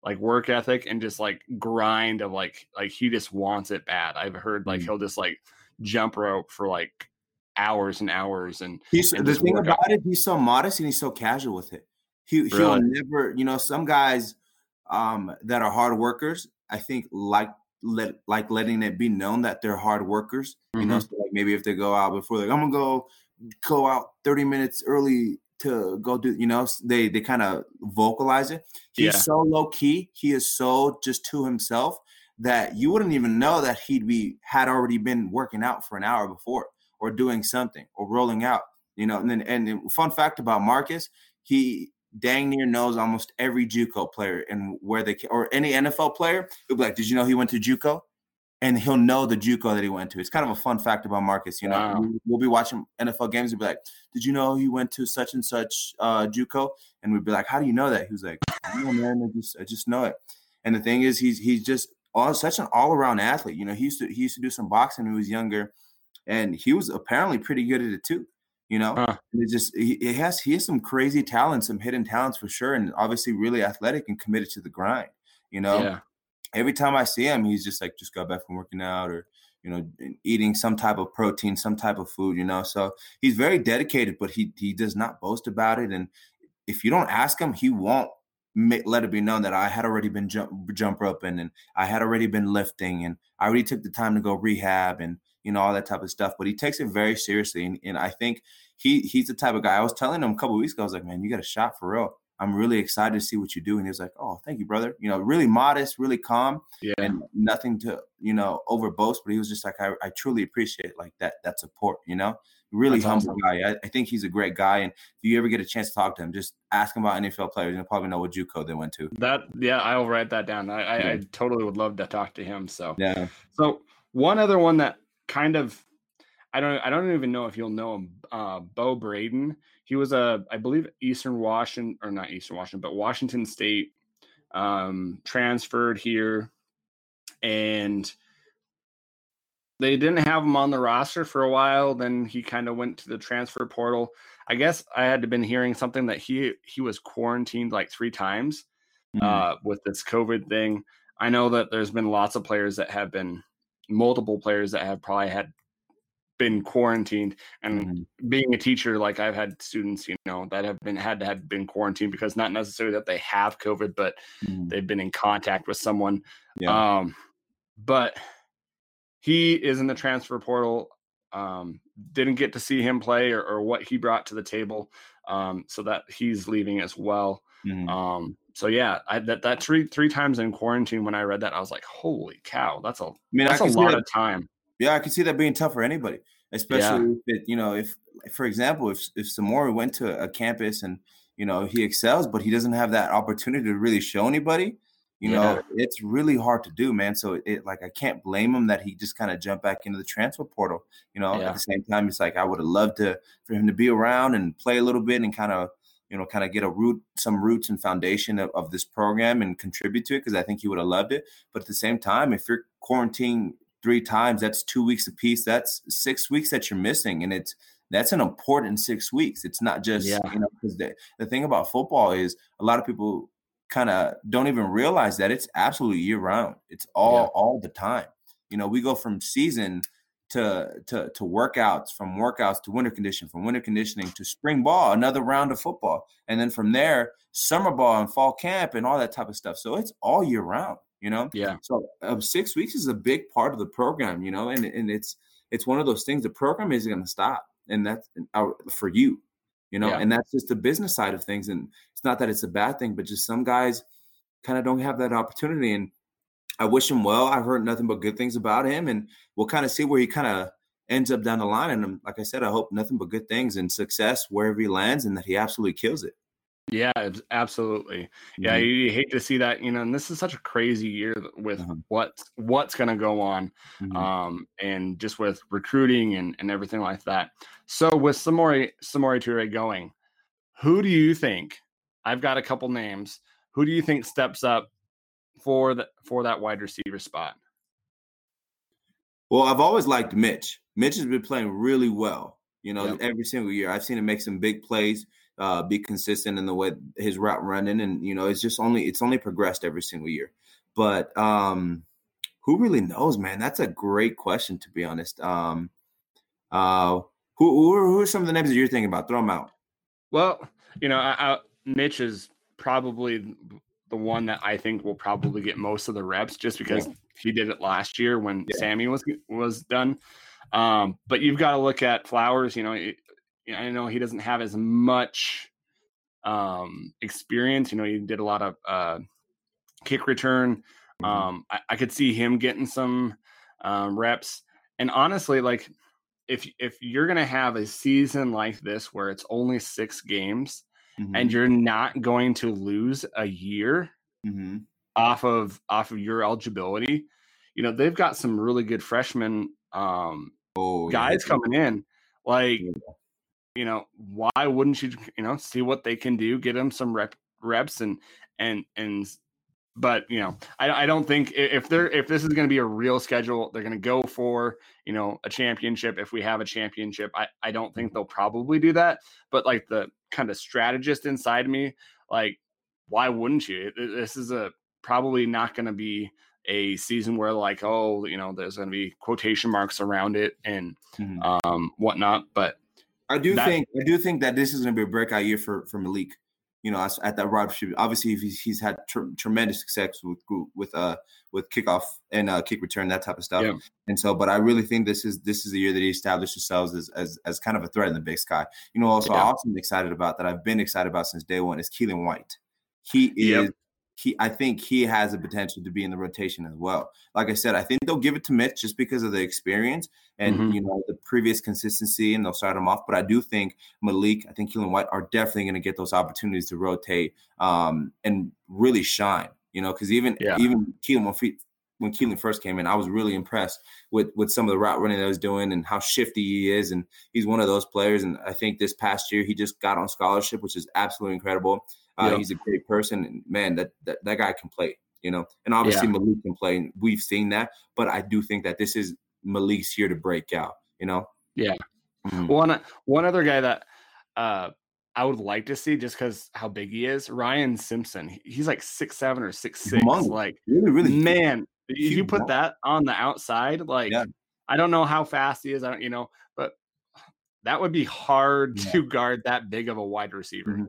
like work ethic and just like grind of like, like he just wants it bad. I've heard like, mm-hmm. he'll just like jump rope for like hours and hours. And he's, and the thing about out. it, he's so modest and he's so casual with it. He, really? He'll never, you know, some guys um, that are hard workers, I think, like let like letting it be known that they're hard workers. Mm-hmm. You know, so like maybe if they go out before, like, I'm gonna go go out thirty minutes early to go do, you know, they they kind of vocalize it. He's yeah. so low key. He is so just to himself that you wouldn't even know that he'd be had already been working out for an hour before or doing something or rolling out. You know, and then and fun fact about Marcus, he dang near knows almost every JUCO player and where they – or any N F L player. He'll be like, did you know he went to JUCO? And he'll know the JUCO that he went to. It's kind of a fun fact about Marcus. You know, wow. We'll be watching N F L games and be like, did you know he went to such and such uh, JUCO? And we'd be like, how do you know that? He was like, I don't know, man. I just, I just know it. And the thing is, he's he's just all, such an all-around athlete. You know, he used to he used to do some boxing when he was younger, and he was apparently pretty good at it too. You know, huh. it just it has he has some crazy talents, some hidden talents for sure, and obviously really athletic and committed to the grind. You know, yeah. Every time I see him, he's just like just got back from working out or you know eating some type of protein, some type of food. You know, so he's very dedicated, but he he does not boast about it. And if you don't ask him, he won't let it be known that I had already been jump jump roping and I had already been lifting and I already took the time to go rehab and. You know, all that type of stuff, but he takes it very seriously. And, and I think he he's the type of guy. I was telling him a couple of weeks ago, I was like, man, you got a shot for real. I'm really excited to see what you do. And he was like, oh, thank you, brother. You know, really modest, really calm yeah. and nothing to, you know, overboast. But he was just like, I, I truly appreciate like that, that support, you know, really That's humble awesome. guy. I, I think he's a great guy. And if you ever get a chance to talk to him, just ask him about N F L players. You'll probably know what JUCO they went to. That. Yeah. I'll write that down. I, I, yeah. I totally would love to talk to him. So, yeah. So one other one that, kind of, I don't, I don't even know if you'll know him. Uh, Bo Braden. He was a, I believe, Eastern Washington or not Eastern Washington, but Washington State um, transferred here, and they didn't have him on the roster for a while. Then he kind of went to the transfer portal. I guess I had been hearing something that he he was quarantined like three times mm-hmm. uh, with this COVID thing. I know that there's been lots of players that have been. multiple players that have probably had been quarantined and mm-hmm. being a teacher, like I've had students, you know, that have been had to have been quarantined because not necessarily that they have COVID, but mm-hmm. they've been in contact with someone. Yeah. Um, but he is in the transfer portal. Um, didn't get to see him play or, or what he brought to the table. Um, so that he's leaving as well. Mm-hmm. Um, So yeah, I, that that three three times in quarantine. When I read that, I was like, "Holy cow, that's a I mean, that's a lot that, of time." Yeah, I can see that being tough for anybody, especially yeah. if it, you know, if for example, if if Samori went to a campus and you know he excels, but he doesn't have that opportunity to really show anybody. You yeah. know, it's really hard to do, man. So it like I can't blame him that he just kind of jumped back into the transfer portal. You know, yeah. at the same time, it's like I would have loved to for him to be around and play a little bit and kind of. You know, kind of get a root, some roots and foundation of, of this program and contribute to it because I think he would have loved it. But at the same time, if you're quarantined three times, that's two weeks apiece. That's six weeks that you're missing, and it's that's an important six weeks. It's not just yeah. you know because the the thing about football is a lot of people kind of don't even realize that it's absolutely year round. It's all yeah. all the time. You know, we go from season. To, to to workouts, from workouts to winter conditioning, from winter conditioning to spring ball, another round of football. And then from there, summer ball and fall camp and all that type of stuff. So it's all year round, you know? Yeah. So um, six weeks is a big part of the program, you know, and and it's it's one of those things, the program isn't going to stop. And that's uh, for you, you know, yeah. and that's just the business side of things. And it's not that it's a bad thing, but just some guys kind of don't have that opportunity. And I wish him well. I've heard nothing but good things about him, and we'll kind of see where he kind of ends up down the line. And like I said, I hope nothing but good things and success wherever he lands and that he absolutely kills it. Yeah, absolutely. Yeah, mm-hmm. you, you hate to see that, you know, and this is such a crazy year with mm-hmm. what, what's going to go on mm-hmm. um, and just with recruiting and, and everything like that. So with Samori, Samori Touré going, who do you think, I've got a couple names, who do you think steps up for the, for that wide receiver spot? Well, I've always liked Mitch. Mitch has been playing really well, you know, yep. every single year. I've seen him make some big plays, uh, be consistent in the way his route running. And, you know, it's just only, it's only progressed every single year. But um, who really knows, man? That's a great question, to be honest. Um, uh, Who who, who are some of the names that you're thinking about? Throw them out. Well, you know, I, I, Mitch is probably the one that I think will probably get most of the reps just because yeah. he did it last year when yeah. Sammy was was done. Um, but you've got to look at Flowers. You know, it, I know he doesn't have as much um, experience. You know, he did a lot of uh, kick return. Mm-hmm. Um, I, I could see him getting some um, reps. And honestly, like if if you're going to have a season like this where it's only six games, mm-hmm. and you're not going to lose a year mm-hmm. off of off of your eligibility, you know, they've got some really good freshmen um, oh, guys yeah. coming in. Like, you know, why wouldn't you, you know, see what they can do, get them some rep, reps and and and. But, you know, I, I don't think if they're if this is going to be a real schedule, they're going to go for, you know, a championship. If we have a championship, I, I don't think they'll probably do that. But like the kind of strategist inside me, like, why wouldn't you? This is a probably not going to be a season where like, oh, you know, there's going to be quotation marks around it and mm-hmm. um, whatnot. But I do that, think I do think that this is going to be a breakout year for, for Malik. You know, at that wide receiver, obviously he's, he's had tr- tremendous success with with uh with kickoff and uh, kick return, that type of stuff. Yeah. And so, but I really think this is this is the year that he established himself as as, as kind of a threat in the Big Sky. You know, also yeah. I'm also excited about that. I've been excited about since day one is Keelan White. He is yep. he. I think he has the potential to be in the rotation as well. Like I said, I think they'll give it to Mitch just because of the experience and mm-hmm. you know the previous consistency, and they'll start him off. But I do think Malik, I think Keelan White are definitely going to get those opportunities to rotate um, and really shine. You know, because even yeah. even Keelan when, when Keelan first came in, I was really impressed with with some of the route running that he was doing and how shifty he is. And he's one of those players. And I think this past year he just got on scholarship, which is absolutely incredible. Uh, yep. He's a great person, and man, that that, that guy can play. You know, and obviously yeah. Malik can play. And we've seen that, but I do think that this is Malik's here to break out, you know? Yeah. Mm-hmm. One one other guy that uh, I would like to see just because how big he is, Ryan Simpson. He, he's like six seven or six six. Like, really, really man, huge. If you put that on the outside, like, yeah. I don't know how fast he is. I don't, you know, but that would be hard yeah. to guard that big of a wide receiver. Mm-hmm.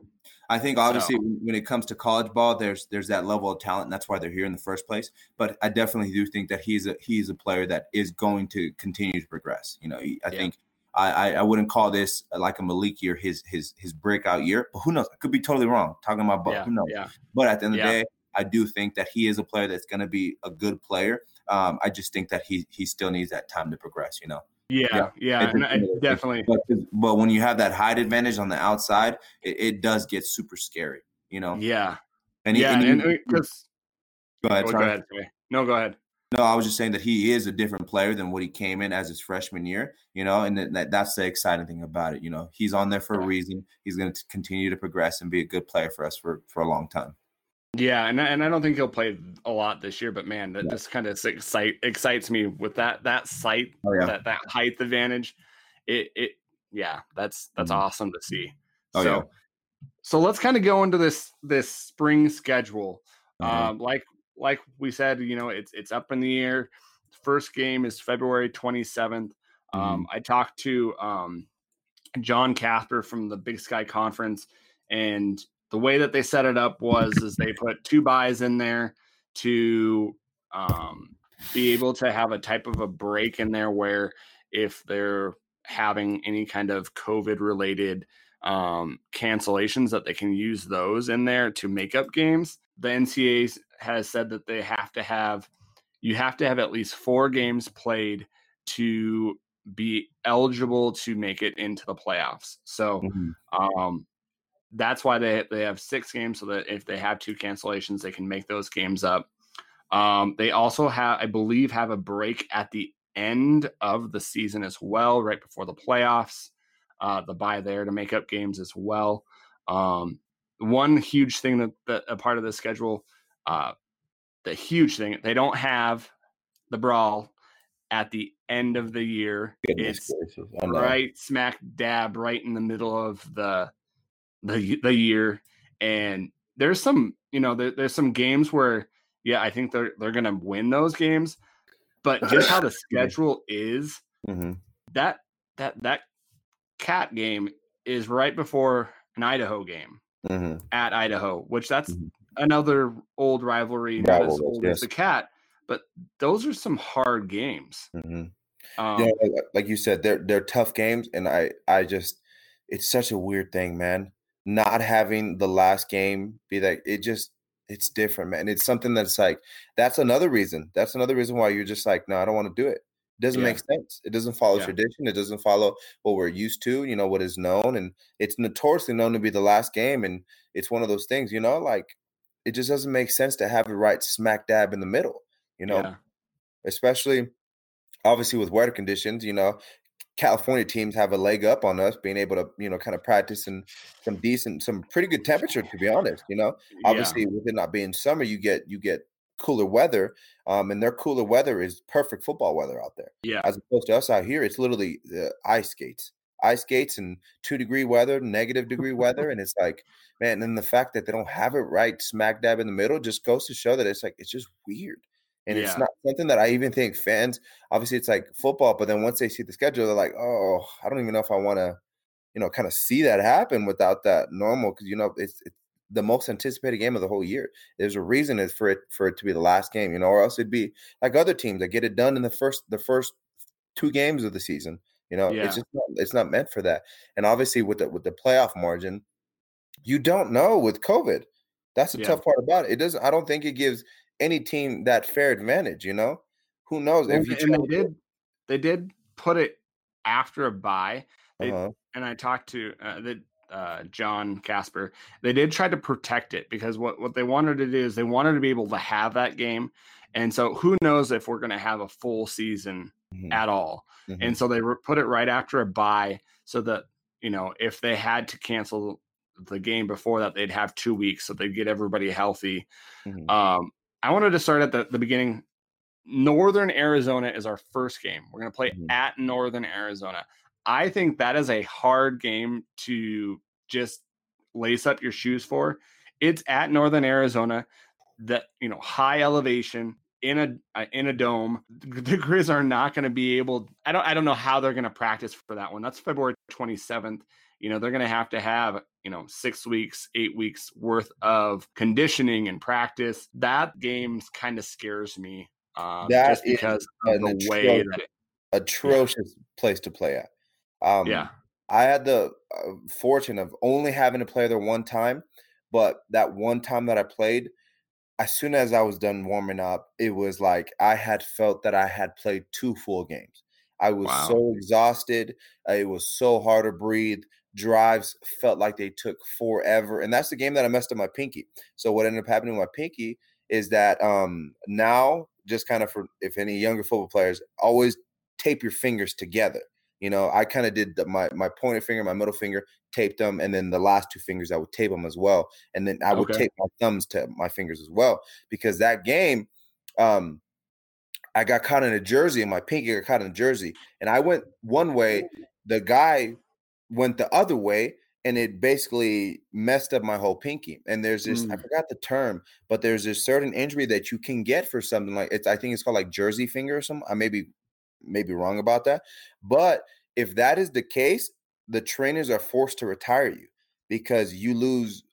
I think obviously so. when it comes to college ball, there's there's that level of talent, and that's why they're here in the first place. But I definitely do think that he's a he's a player that is going to continue to progress. You know, I yeah. think I, I wouldn't call this like a Malik year, his his his breakout year, but who knows? I could be totally wrong talking about, but yeah. who knows? Yeah. But at the end of yeah. the day, I do think that he is a player that's going to be a good player. Um, I just think that he he still needs that time to progress. You know. Yeah, yeah, yeah it, and I, it, definitely. But, but when you have that height advantage on the outside, it, it does get super scary, you know? Yeah. And he, yeah, and, and Chris, go ahead. Go ahead. No, go ahead. No, I was just saying that he is a different player than what he came in as his freshman year, you know, and that that's the exciting thing about it. You know, he's on there for yeah. a reason. He's going to continue to progress and be a good player for us for, for a long time. Yeah, and and I don't think he'll play a lot this year, but man, that yeah. just kind of excite, excites me with that that sight, oh, yeah. that that height advantage. It it yeah, that's that's mm-hmm. awesome to see. Oh, so yeah. so let's kind of go into this this spring schedule. Mm-hmm. Um, like like we said, you know, it's it's up in the air. First game is February twenty-seventh. Mm-hmm. Um, I talked to um, John Casper from the Big Sky Conference, and the way that they set it up was is they put two buys in there to um, be able to have a type of a break in there where if they're having any kind of COVID-related um, cancellations that they can use those in there to make up games. The N C A A has said that they have to have – you have to have at least four games played to be eligible to make it into the playoffs. So mm-hmm. – um that's why they they have six games, so that if they have two cancellations, they can make those games up. Um, they also have, I believe, have a break at the end of the season as well, right before the playoffs, uh, the bye there to make up games as well. Um, one huge thing that, that a part of the schedule, uh, the huge thing, they don't have the brawl at the end of the year. Goodness it's gracious, right smack dab right in the middle of the the the year, and there's some, you know, there, there's some games where yeah I think they're they're gonna win those games, but just how the schedule is mm-hmm. that that that Cat game is right before an Idaho game mm-hmm. at Idaho, which that's mm-hmm. another old rivalry, not as old yes. as the Cat, but those are some hard games. Mm-hmm. Um, yeah, like, like you said, they're they're tough games, and I I just it's such a weird thing, man. Not having the last game be like it just it's different, man. It's something that's like that's another reason. That's another reason why you're just like, no, I don't want to do it. It doesn't yeah. make sense. It doesn't follow yeah. tradition. It doesn't follow what we're used to. You know what is known, and it's notoriously known to be the last game. And it's one of those things, you know, like it just doesn't make sense to have it right smack dab in the middle. You know, yeah. especially. Obviously, with weather conditions, you know, California teams have a leg up on us being able to, you know, kind of practice in some decent, some pretty good temperature, to be honest. You know, obviously, yeah. with it not being summer, you get you get cooler weather, um, and their cooler weather is perfect football weather out there. Yeah, as opposed to us out here, it's literally uh, ice skates, ice skates, and two degree weather, negative degree weather, and it's like, man, and the fact that they don't have it right smack dab in the middle just goes to show that it's like it's just weird. And yeah. it's not something that I even think fans, obviously it's like football, but then once they see the schedule, they're like, oh, I don't even know if I want to, you know, kind of see that happen without that normal. Because, you know, it's, it's the most anticipated game of the whole year. There's a reason it's for it for it to be the last game, you know, or else it'd be like other teams that get it done in the first the first two games of the season. You know, yeah. it's just not, it's not meant for that. And obviously with the, with the playoff margin, you don't know with COVID. That's the yeah. tough part about it. It doesn't. I don't think it gives – any team that fair advantage, you know, who knows? If you and they did, they did put it after a bye. They, uh-huh. And I talked to uh, the, uh, John Casper. They did try to protect it because what, what they wanted to do is they wanted to be able to have that game. And so who knows if we're going to have a full season mm-hmm. at all. Mm-hmm. And so they re- put it right after a bye so that, you know, if they had to cancel the game before that, they'd have two weeks so they'd get everybody healthy. Mm-hmm. Um, I wanted to start at the, the beginning. Northern Arizona is our first game. We're going to play mm-hmm. at Northern Arizona. I think that is a hard game to just lace up your shoes for. It's at Northern Arizona, that, you know, high elevation in a uh, in a dome. The Grizz are not going to be able. I don't. I don't know how they're going to practice for that one. That's February twenty-seventh. You know, they're going to have to have, you know, six weeks, eight weeks worth of conditioning and practice. That game kind of scares me um, that just because of the atro- way that it, atrocious yeah. place to play at. Um, yeah, I had the uh, fortune of only having to play there one time, but that one time that I played, as soon as I was done warming up, it was like I had felt that I had played two full games. I was wow. so exhausted. Uh, it was so hard to breathe. Drives felt like they took forever. And that's the game that I messed up my pinky. So what ended up happening with my pinky is that um, now, just kind of for if any younger football players, always tape your fingers together. You know, I kind of did the, my, my pointer finger, my middle finger, taped them, and then the last two fingers, I would tape them as well. And then I would okay. tape my thumbs to my fingers as well because that game um, – I got caught in a jersey, and my pinky got caught in a jersey. And I went one way. The guy went the other way, and it basically messed up my whole pinky. And there's this mm. – I forgot the term, but there's this certain injury that you can get for something like – it's. I think it's called like jersey finger or something. I may be, may be wrong about that. But if that is the case, the trainers are forced to retire you because you lose –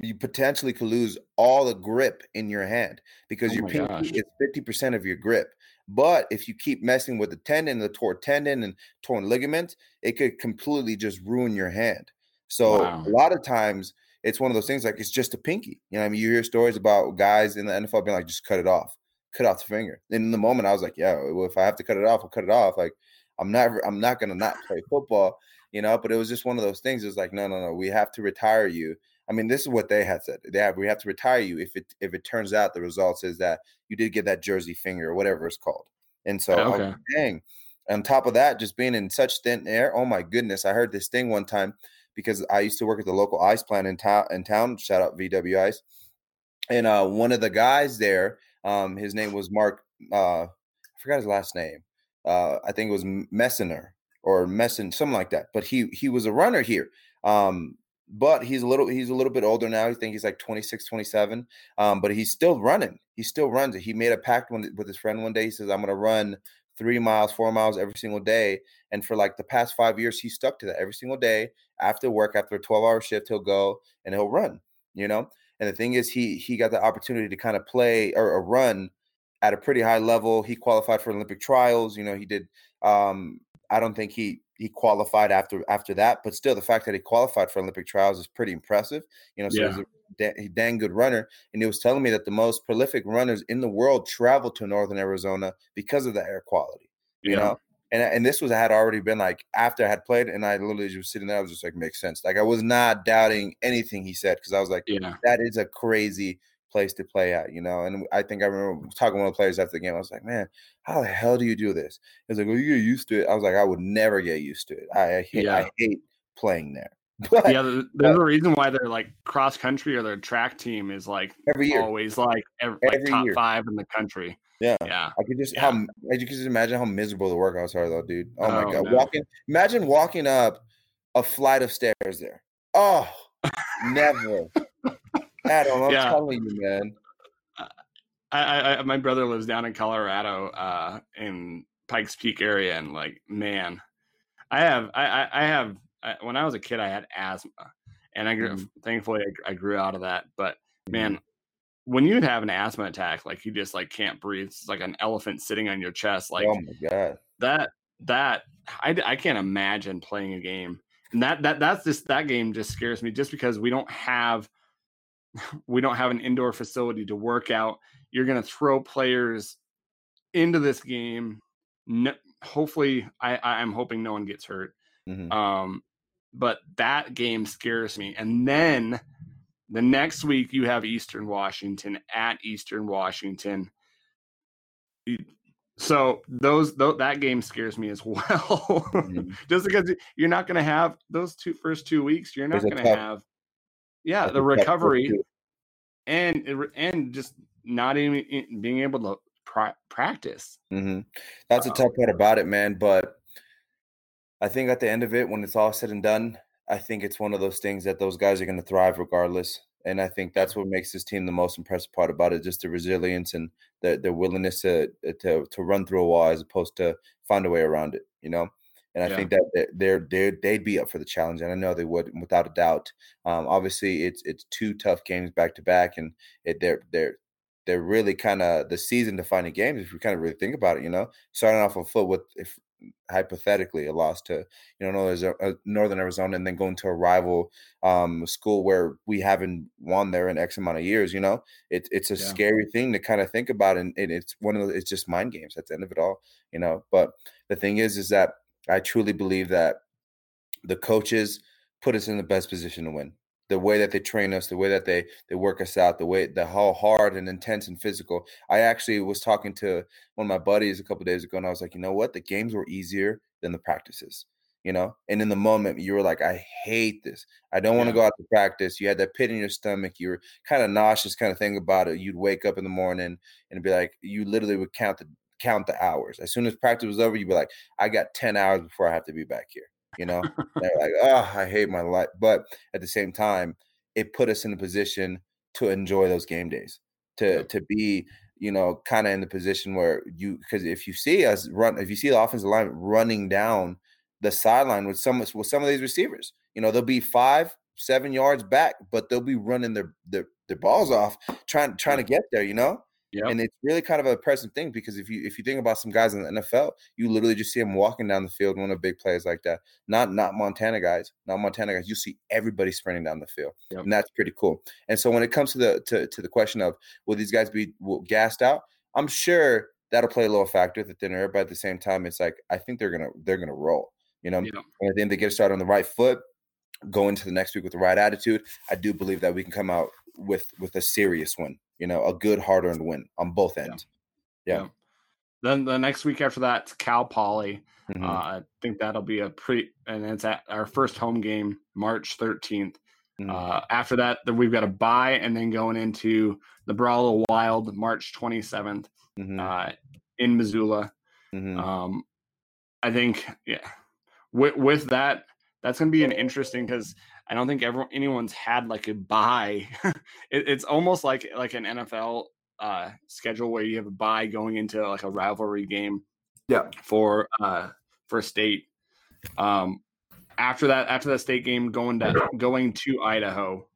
you potentially could lose all the grip in your hand because oh your pinky is fifty percent of your grip. But if you keep messing with the tendon, the torn tendon and torn ligaments, it could completely just ruin your hand. So wow. a lot of times it's one of those things like it's just a pinky. You know, I mean, you hear stories about guys in the N F L being like, just cut it off, cut off the finger. And in the moment I was like, yeah, well, if I have to cut it off, I'll cut it off. Like I'm not, I'm not going to not play football, you know, but it was just one of those things. It's like, no, no, no, we have to retire you. I mean, this is what they had said. They have, we have to retire you if it if it turns out the results is that you did get that jersey finger or whatever it's called. And so, okay. I was, dang. On top of that, just being in such thin air, oh my goodness! I heard this thing one time because I used to work at the local ice plant in town. In town, shout out V W Ice. And uh, one of the guys there, um, his name was Mark. Uh, I forgot his last name. Uh, I think it was Messiner or Messin, something like that. But he he was a runner here. Um, But he's a little he's a little bit older now. I think he's like twenty-six, twenty-seven. Um, but he's still running. He still runs it. He made a pact one, with his friend one day. He says, I'm going to run three miles, four miles every single day. And for like the past five years, he stuck to that every single day. After work, after a twelve-hour shift, he'll go and he'll run, you know? And the thing is, he he got the opportunity to kind of play or, or run at a pretty high level. He qualified for Olympic trials. You know, he did um, – I don't think he he qualified after after that. But still, the fact that he qualified for Olympic trials is pretty impressive. You know, so yeah. he's a da- dang good runner. And he was telling me that the most prolific runners in the world travel to Northern Arizona because of the air quality, you yeah. know? And and this was I had already been like after I had played, and I literally just was sitting there. I was just like, makes sense. Like I was not doubting anything he said because I was like, yeah. that is a crazy place to play at, you know. And I think I remember talking to one of the players after the game. I was like, man, how the hell do you do this? He was like, well, you get used to it. I was like, I would never get used to it. I, I hate yeah. I hate playing there. But, yeah, there's but, a reason why their like cross country or their track team is like every year always like every, every like top year. five in the country. Yeah, yeah. I could just yeah. how I could just imagine how miserable the workouts are though, dude. Oh, oh my god, no. walking. Imagine walking up a flight of stairs there. Oh, never. Adam, I'm yeah. telling you, man. I, I, my brother lives down in Colorado, uh, in Pikes Peak area, and like, man, I have, I, I, I have. I, when I was a kid, I had asthma, and I grew, mm-hmm. thankfully I, I grew out of that. But man, when you have an asthma attack, like you just like can't breathe. It's like an elephant sitting on your chest. Like oh my God. that, that I, I can't imagine playing a game. And that, that, that's just, that game just scares me just because we don't have, we don't have an indoor facility to work out. You're going to throw players into this game. No, hopefully I, I I'm hoping no one gets hurt. Mm-hmm. Um, But that game scares me. And then the next week you have Eastern Washington at Eastern Washington. So those, th- that game scares me as well, mm-hmm. just because you're not going to have those two first two weeks. You're not going to have, yeah, the recovery and, and just not even being able to pra- practice. Mm-hmm. That's a tough part about it, man. But I think at the end of it, when it's all said and done, I think it's one of those things that those guys are going to thrive regardless. And I think that's what makes this team the most impressive part about it, just the resilience and the, their willingness to, to to run through a wall as opposed to find a way around it, you know? And I yeah. think that they're, they're, they'd be up for the challenge, and I know they would without a doubt. Um, obviously, it's it's two tough games back-to-back, and it, they're they're they're really kind of the season-defining games if you kind of really think about it, you know? Starting off on foot with – if hypothetically a loss to you know Northern Arizona and then going to a rival um school where we haven't won there in X amount of years, you know it, it's a yeah. scary thing to kind of think about, and, and it's one of the, it's just mind games at the end of it all, you know but the thing is is that I truly believe that the coaches put us in the best position to win. The way that they train us, the way that they they work us out, the way the how hard and intense and physical. I actually was talking to one of my buddies a couple of days ago, and I was like, you know what? The games were easier than the practices, you know? And in the moment, you were like, I hate this. I don't yeah. want to go out to practice. You had that pit in your stomach. You were kind of nauseous, kind of thinking about it. You'd wake up in the morning and be like, you literally would count the count the hours. As soon as practice was over, you'd be like, I got ten hours before I have to be back here. You know, they're like, oh, I hate my life. But at the same time, it put us in a position to enjoy those game days, to to be, you know, kind of in the position where you, because if you see us run, if you see the offensive line running down the sideline with some with some of these receivers, you know, they'll be five, seven yards back, but they'll be running their their, their balls off trying trying to get there, you know. Yep. And it's really kind of a impressive thing because if you if you think about some guys in the N F L, you literally just see them walking down the field, one of the big plays like that. Not not Montana guys, not Montana guys. You see everybody sprinting down the field, yep. and that's pretty cool. And so when it comes to the to, to the question of will these guys be will, gassed out, I'm sure that'll play a little factor at the thin air. But at the same time, it's like I think they're gonna they're gonna roll, you know. Yep. And then they get started on the right foot, go into the next week with the right attitude. I do believe that we can come out with with a serious win. You know, a good hard-earned win on both ends. Yeah. yeah. yeah. Then the next week after that's Cal Poly. Mm-hmm. Uh, I think that'll be a pretty, and it's at our first home game, March thirteenth. Mm-hmm. Uh, after that, then we've got a bye, and then going into the Brawl of the Wild, March twenty-seventh, mm-hmm. uh, in Missoula. Mm-hmm. Um, I think, yeah, with, with that, that's going to be an interesting because. I don't think everyone, anyone's had like a bye. it, it's almost like like an N F L uh, schedule where you have a bye going into like a rivalry game Yeah. For uh, for State. Um, after that, after that State game, going to going to Idaho.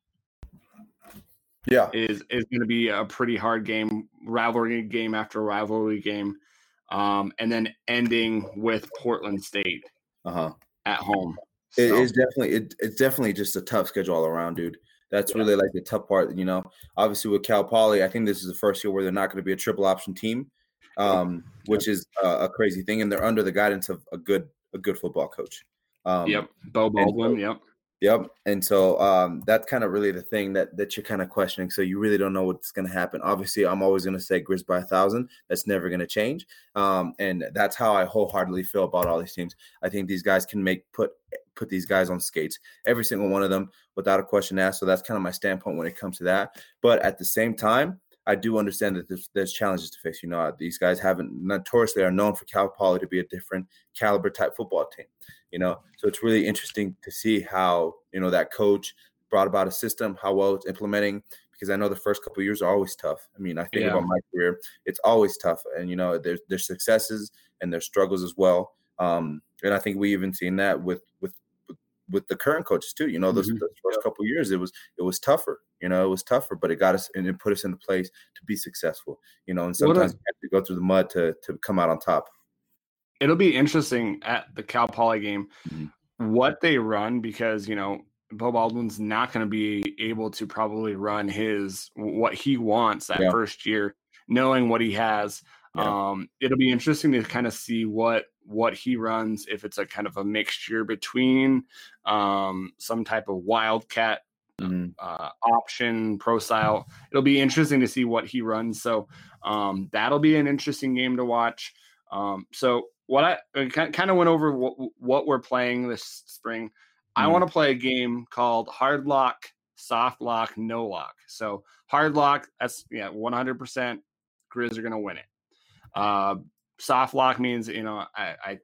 Yeah, is is going to be a pretty hard game, rivalry game after rivalry game, um, and then ending with Portland State uh-huh. at home. So. It is definitely it, it's definitely just a tough schedule all around, dude. That's yeah. really like the tough part, you know. Obviously with Cal Poly, I think this is the first year where they're not going to be a triple option team, um, which yep. is uh, a crazy thing, and they're under the guidance of a good a good football coach. Um, yep, Bo Baldwin. And, yep. Yep. And so um, that's kind of really the thing that, that you're kind of questioning. So you really don't know what's going to happen. Obviously, I'm always going to say Grizz by a thousand. That's never going to change. Um, and that's how I wholeheartedly feel about all these teams. I think these guys can make put put these guys on skates, every single one of them, without a question asked. So that's kind of my standpoint when it comes to that. But at the same time, I do understand that there's, there's challenges to face. You know, these guys haven't notoriously are known for Cal Poly to be a different caliber type football team, you know. So it's really interesting to see how, you know, that coach brought about a system, how well it's implementing, because I know the first couple of years are always tough. I mean, I think yeah. about my career, it's always tough. And, you know, there's, there's successes and there's struggles as well. Um, and I think we even seen that with, with, with the current coaches too, you know, those, mm-hmm. those first couple of years, it was, it was tougher, you know, it was tougher, but it got us and it put us into place to be successful, you know, and sometimes you have to go through the mud to, to come out on top. It'll be interesting at the Cal Poly game, mm-hmm. what they run, because, you know, Bo Baldwin's not going to be able to probably run his, what he wants that yeah. first year, knowing what he has. Yeah. Um, it'll be interesting to kind of see what, what he runs, if it's a kind of a mixture between um, some type of wildcat mm-hmm. uh, option pro style. It'll be interesting to see what he runs. So um, that'll be an interesting game to watch. Um, so what I, I kind of went over what, what we're playing this spring. Mm-hmm. I want to play a game called Hard Lock, Soft Lock, No Lock. So Hard Lock, that's yeah, one hundred percent Grizz are going to win it. Uh, soft lock means, you know, I, I,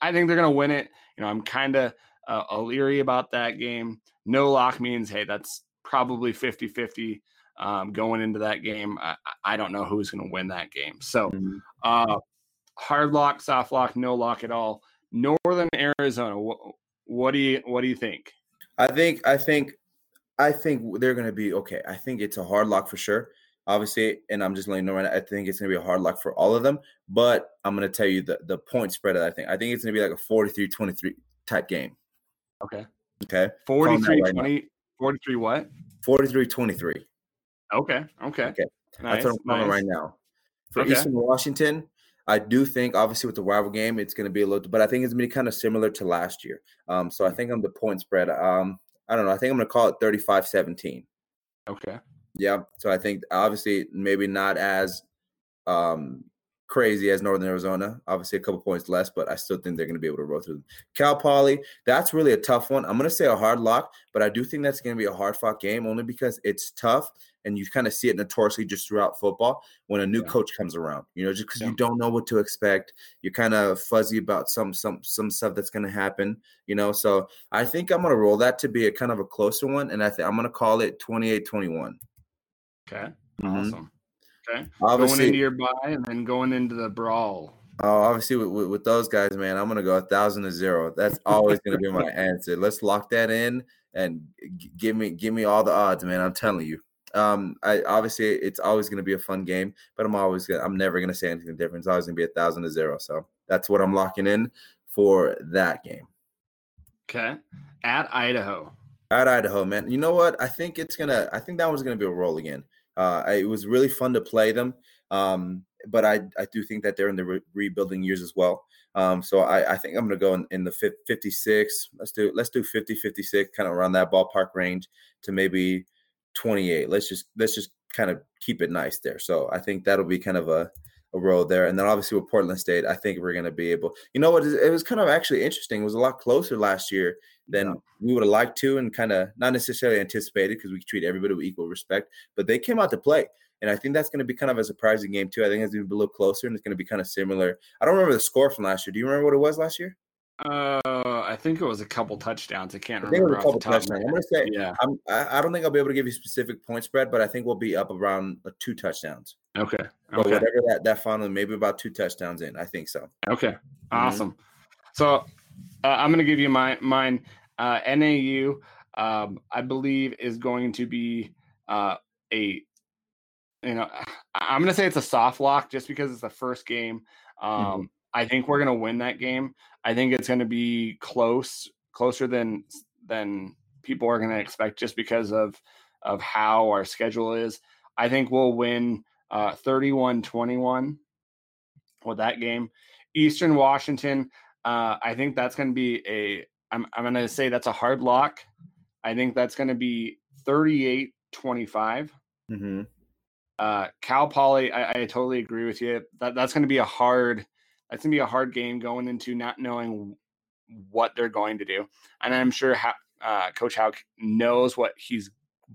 I think they're going to win it. You know, I'm kind of uh, leery about that game. No lock means, hey, that's probably fifty-fifty um, going into that game. I, I don't know who's going to win that game. So mm-hmm. uh, hard lock, soft lock, no lock at all. Northern Arizona. Wh- what do you, what do you think? I think, I think, I think they're going to be okay. I think it's a hard lock for sure. Obviously, and I'm just letting you know right now, I think it's going to be a hard luck for all of them, but I'm going to tell you the, the point spread of that thing. I think it's going to be like a forty-three twenty-three type game. Okay. Okay. forty-three twenty, forty-three what? forty-three twenty-three. Okay. Okay. Okay. Nice. That's what I'm calling nice. Right now. For okay. Eastern Washington, I do think, obviously, with the rival game, it's going to be a little, but I think it's going to be kind of similar to last year. Um, So I think I'm the point spread. Um, I don't know. I think I'm going to call it thirty-five seventeen. Okay. Yeah, so I think obviously maybe not as um, crazy as Northern Arizona. Obviously a couple points less, but I still think they're going to be able to roll through them. Cal Poly, that's really a tough one. I'm going to say a hard lock, but I do think that's going to be a hard-fought game only because it's tough, and you kind of see it notoriously just throughout football when a new yeah. coach comes around, you know, just because yeah. you don't know what to expect. You're kind of fuzzy about some some some stuff that's going to happen, you know. So I think I'm going to roll that to be a kind of a closer one, and I think I'm going to call it twenty-eight twenty-one. Okay. Awesome. Mm-hmm. Okay. Obviously, going into your bye and then going into the brawl. Oh, obviously with, with, with those guys, man, I'm gonna go a thousand to zero. That's always gonna be my answer. Let's lock that in and g- give me give me all the odds, man. I'm telling you. Um, I obviously it's always gonna be a fun game, but I'm always gonna I'm never gonna say anything different. It's always gonna be a thousand to zero. So that's what I'm locking in for that game. Okay. At Idaho. At Idaho, man. You know what? I think it's gonna. I think that one's gonna be a roll again. Uh, it was really fun to play them, um, but I, I do think that they're in the re- rebuilding years as well. Um, so I, I think I'm going to go in, in the fifty-six. Let's do let's do fifty, fifty-six, kind of around that ballpark range to maybe twenty-eight. Let's just let's just kind of keep it nice there. So I think that'll be kind of a, a roll there. And then obviously with Portland State, I think we're going to be able. You know what? It was kind of actually interesting. It was a lot closer last year than we would have liked to and kind of not necessarily anticipated because we treat everybody with equal respect, but they came out to play. And I think that's going to be kind of a surprising game too. I think it's going to be a little closer and it's going to be kind of similar. I don't remember the score from last year. Do you remember what it was last year? Uh, I think it was a couple touchdowns. I can't I remember. It was a couple touchdowns. I'm gonna say, yeah. I'm, I don't think I'll be able to give you specific point spread, but I think we'll be up around two touchdowns. Okay. okay. But whatever that that final, maybe about two touchdowns in. I think so. Okay. Awesome. Mm-hmm. So uh, I'm gonna give you my mine. Uh, N A U, um, I believe, is going to be uh, a. You know, I'm gonna say it's a soft lock just because it's the first game. Um, mm-hmm. I think we're gonna win that game. I think it's going to be close, closer than than people are going to expect, just because of of how our schedule is. I think we'll win uh, thirty-one twenty-one with that game. Eastern Washington, uh, I think that's going to be a. I'm I'm going to say that's a hard lock. I think that's going to be thirty-eight twenty-five. Mm-hmm. Uh, Cal Poly, I, I totally agree with you. That that's going to be a hard. That's going to be a hard game going into not knowing what they're going to do. And I'm sure ha- uh, Coach Houck knows what he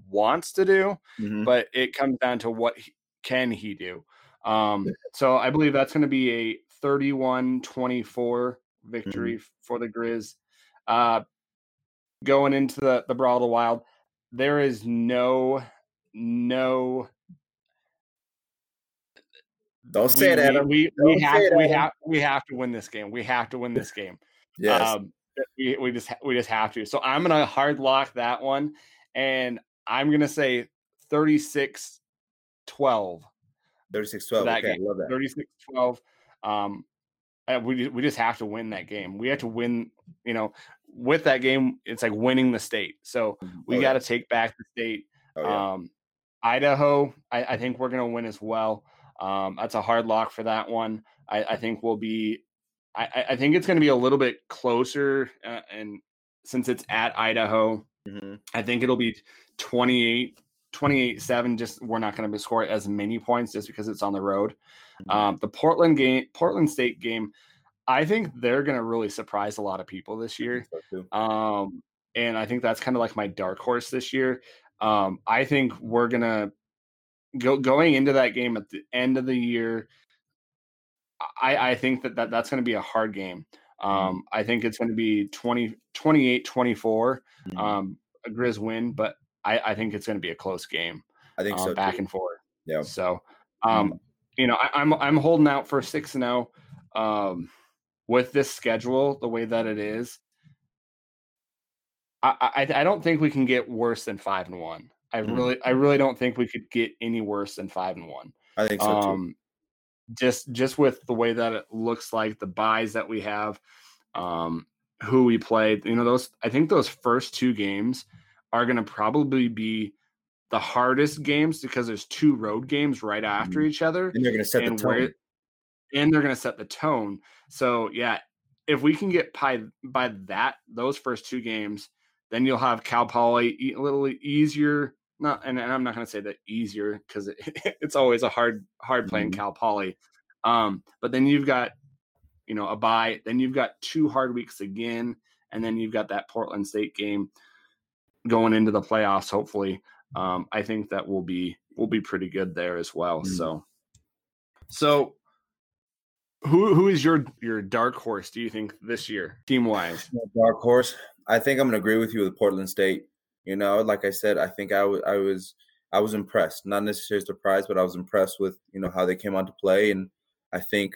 wants to do, mm-hmm. but it comes down to what he, can he do. Um, so I believe that's going to be a thirty-one twenty-four victory mm-hmm. for the Grizz. Uh, going into the, the Brawl of the Wild, there is no, no – Don't say we, it, Adam. We, we, have, it, Adam. we have we have to win this game. We have to win this game. Yes, um, we, we just we just have to. So I'm gonna hard lock that one, and I'm gonna say thirty-six twelve. thirty-six twelve. Okay, I love that. thirty-six twelve. Um, we we just have to win that game. We have to win. You know, with that game, it's like winning the state. So we oh, got to yeah. take back the state. Oh, yeah. Um, Idaho, I, I think we're gonna win as well. Um, that's a hard lock for that one. I, I think we'll be, I, I think it's going to be a little bit closer. Uh, and since it's at Idaho, mm-hmm. I think it'll be twenty-eight, twenty-eight seven. Just, we're not going to score as many points just because it's on the road. Mm-hmm. Um, the Portland game, Portland State game, I think they're going to really surprise a lot of people this year. So um, and I think that's kind of like my dark horse this year. Um, I think we're going to, Go, going into that game at the end of the year, I, I think that, that that's going to be a hard game. Um, I think it's going to be twenty, twenty-eight twenty-four, um, a Grizz win, but I, I think it's going to be a close game. I think um, so. Back too. and forth. Yeah. So, um, you know, I, I'm I'm holding out for six and oh. Um, with this schedule, the way that it is, I, I I don't think we can get worse than five and one. I really, mm-hmm. I really don't think we could get any worse than five and one. I think so too. Um, just, just with the way that it looks like, the buys that we have, um, who we played, you know, those. I think those first two games are going to probably be the hardest games because there's two road games right after mm-hmm. each other, and they're going to set the tone. Where, and they're going to set the tone. So yeah, if we can get by by that those first two games, then you'll have Cal Poly a little easier. Not, and, and I'm not going to say that easier because it, it's always a hard, hard play in mm-hmm. Cal Poly. Um, but then you've got, you know, a bye. Then you've got two hard weeks again, and then you've got that Portland State game going into the playoffs. Hopefully, um, I think that will be will be pretty good there as well. Mm-hmm. So, so who who is your your dark horse? Do you think this year, team wise? Dark horse. I think I'm going to agree with you with Portland State. You know, like I said, I think I was, I was, I was impressed, not necessarily surprised, but I was impressed with, you know, how they came out to play. And I think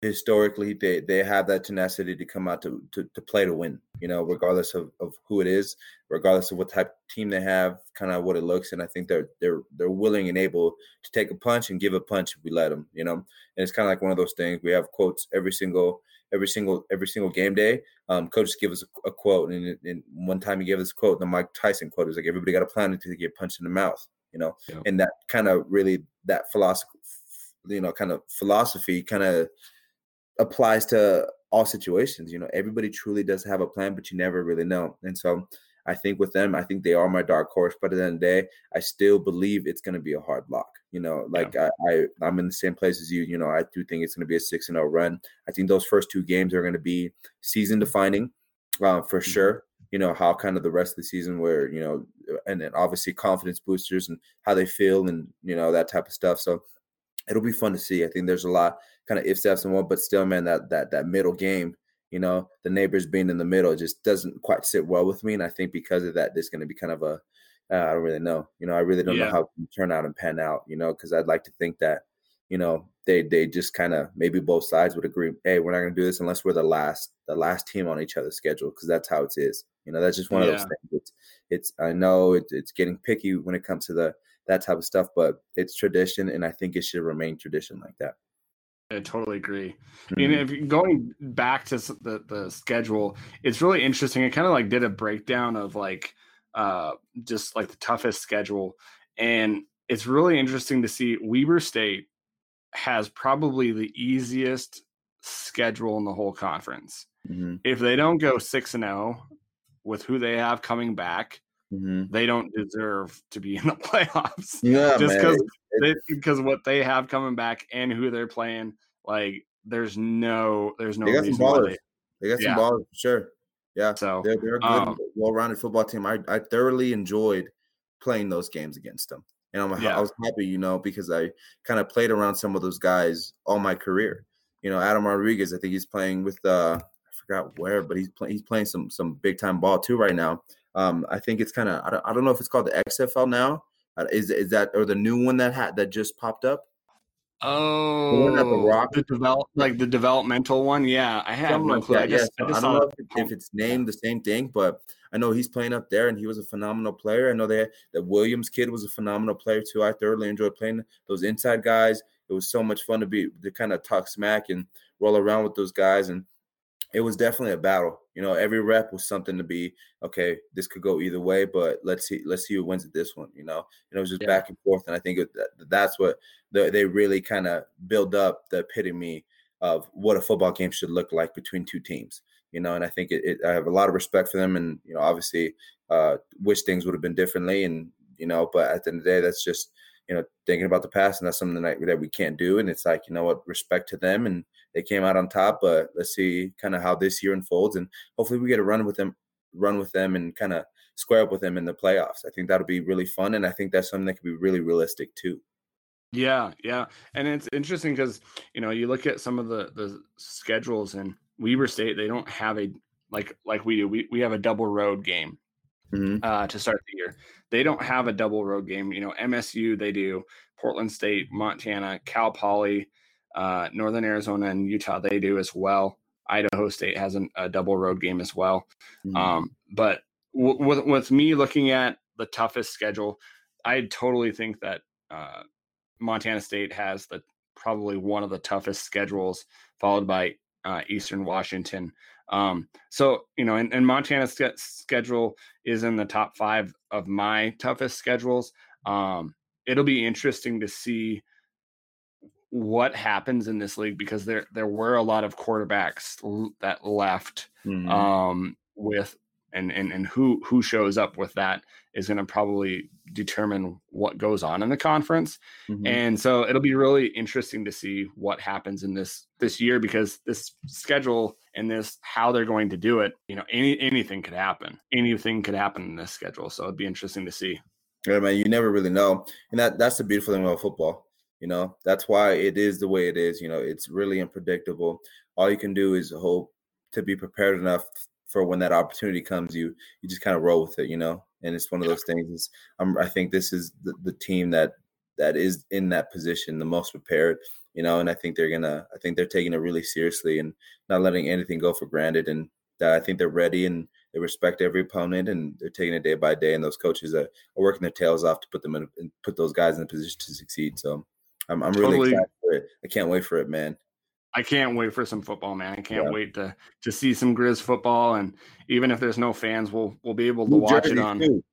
historically they, they have that tenacity to come out to, to, to play to win, you know, regardless of, of who it is, regardless of what type of team they have, kind of what it looks. And I think they're, they're, they're willing and able to take a punch and give a punch if we let them, you know, and it's kind of like one of those things. We have quotes every single Every single every single game day, um, coaches give us a, a quote, and, and one time he gave us a quote, the Mike Tyson quote, it was like, "Everybody got a plan until they get punched in the mouth," you know. Yeah. And that kind of really that philosophy, you know, kind of philosophy, kind of applies to all situations. You know, everybody truly does have a plan, but you never really know. And so, I think with them, I think they are my dark horse. But at the end of the day, I still believe it's going to be a hard lock. You know, like yeah. I, I, I'm in the same place as you. You know, I do think it's going to be a six and zero run. I think those first two games are going to be season defining, uh, for mm-hmm. sure. You know, how kind of the rest of the season where, you know, and then obviously confidence boosters and how they feel and, you know, that type of stuff. So it'll be fun to see. I think there's a lot kind of ifs, ands, and what, but still, man, that that that middle game you know, the neighbors being in the middle just doesn't quite sit well with me. And I think because of that, there's going to be kind of a, uh, I don't really know, you know, I really don't yeah. know how it can turn out and pan out, you know, because I'd like to think that, you know, they they just kind of maybe both sides would agree, hey, we're not going to do this unless we're the last the last team on each other's schedule, because that's how it is. You know, that's just one yeah. of those things. It's, it's I know it, it's getting picky when it comes to the that type of stuff, but it's tradition, and I think it should remain tradition like that. I totally agree. Mm-hmm. I mean, if you're going back to the, the schedule, it's really interesting. I kind of like did a breakdown of like uh, just like the toughest schedule, and it's really interesting to see Weber State has probably the easiest schedule in the whole conference. Mm-hmm. If they don't go six and zero with who they have coming back, mm-hmm. they don't deserve to be in the playoffs. Yeah, just because because what they have coming back and who they're playing, like there's no there's no. They got some ballers. They, they got yeah. some ballers for sure. Yeah, so they're, they're a good, um, well-rounded football team. I I thoroughly enjoyed playing those games against them. And I'm, yeah. I was happy, you know, because I kind of played around some of those guys all my career. You know, Adam Rodriguez, I think he's playing with, uh, I forgot where, but he's, play, he's playing some some big-time ball too right now. Um, I think it's kind of, I don't, I don't know if it's called the X F L now. Uh, is is that, or the new one that had that just popped up? Oh, the, the, rock. the develop like the developmental one. Yeah, I have no clue. I just, yeah. so I, just I don't know if, it, if it's named the same thing, but I know he's playing up there, and he was a phenomenal player. I know that that Williams kid was a phenomenal player too. I thoroughly enjoyed playing those inside guys. It was so much fun to be to kind of talk smack and roll around with those guys, and it was definitely a battle. You know, every rep was something to be okay. This could go either way, but let's see, let's see who wins at this one. You know, and it was just yeah. back and forth, and I think it, that's what the, they really kind of build up the epitome of what a football game should look like between two teams. You know, and I think it, it, I have a lot of respect for them, and, you know, obviously uh, wish things would have been differently. And, you know, but at the end of the day, that's just, you know, thinking about the past, and that's something that, that we can't do. And it's like, you know what, respect to them, and they came out on top, but let's see kind of how this year unfolds. And hopefully we get a run with them, run with them and kind of square up with them in the playoffs. I think that'll be really fun. And I think that's something that could be really realistic too. Yeah. Yeah. And it's interesting because, you know, you look at some of the, the schedules, and Weber State, they don't have a like like we do. We we have a double road game mm-hmm. uh, to start the year. They don't have a double road game. You know, M S U they do. Portland State, Montana, Cal Poly, uh, Northern Arizona, and Utah they do as well. Idaho State has an, a double road game as well. Mm-hmm. Um, but w- with with me looking at the toughest schedule, I totally think that uh, Montana State has the probably one of the toughest schedules, followed by Uh, Eastern Washington. Um, so, you know, and, and Montana's ske- schedule is in the top five of my toughest schedules. Um, it'll be interesting to see what happens in this league, because there, there were a lot of quarterbacks l- that left mm-hmm. um, with, and, and, and who, who shows up with that is going to probably determine what goes on in the conference. Mm-hmm. And so it'll be really interesting to see what happens in this, this year, because this schedule and this, how they're going to do it, you know, any, anything could happen, anything could happen in this schedule. So it'd be interesting to see. Yeah, man, you never really know. And that, that's the beautiful thing about football. You know, that's why it is the way it is. You know, it's really unpredictable. All you can do is hope to be prepared enough for when that opportunity comes, you you just kind of roll with it, you know. And it's one of those things. Is, um, I think this is the, the team that that is in that position the most prepared, you know. And I think they're gonna, I think they're taking it really seriously and not letting anything go for granted. And uh, I think they're ready and they respect every opponent, and they're taking it day by day. And those coaches are, are working their tails off to put them in, and put those guys in a position to succeed. So I'm, I'm really totally. excited for it. I can't wait for it, man. I can't wait for some football, man. I can't yeah. wait to to see some Grizz football. And even if there's no fans, we'll we'll be able to New watch Jersey's it on. Too.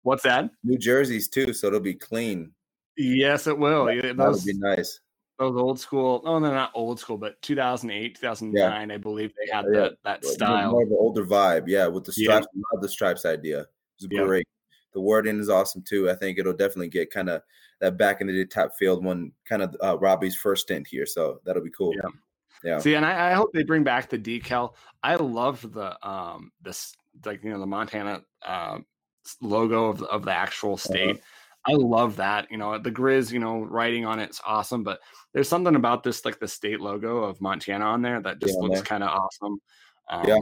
What's that? New Jersey's too, so it'll be clean. Yes, it will. That, those, that would be nice. Those old school. Oh, they're not old school, but two thousand eight, two thousand nine, yeah. I believe they had yeah. that, that style. More of an older vibe, yeah, with the stripes. Yeah. I love the stripes idea. It's great. Yeah. The wording is awesome too. I think it'll definitely get kind of that back into the top field one, kind of uh, Robbie's first stint here. So that'll be cool. Yeah. yeah. See, and I, I hope they bring back the decal. I loved the, um, this, like, you know, the Montana uh, logo of, of the actual state. Uh-huh. I love that. You know, the Grizz, you know, writing on it's awesome, but there's something about this, like the state logo of Montana on there that just yeah, looks kind of awesome. Um, yeah.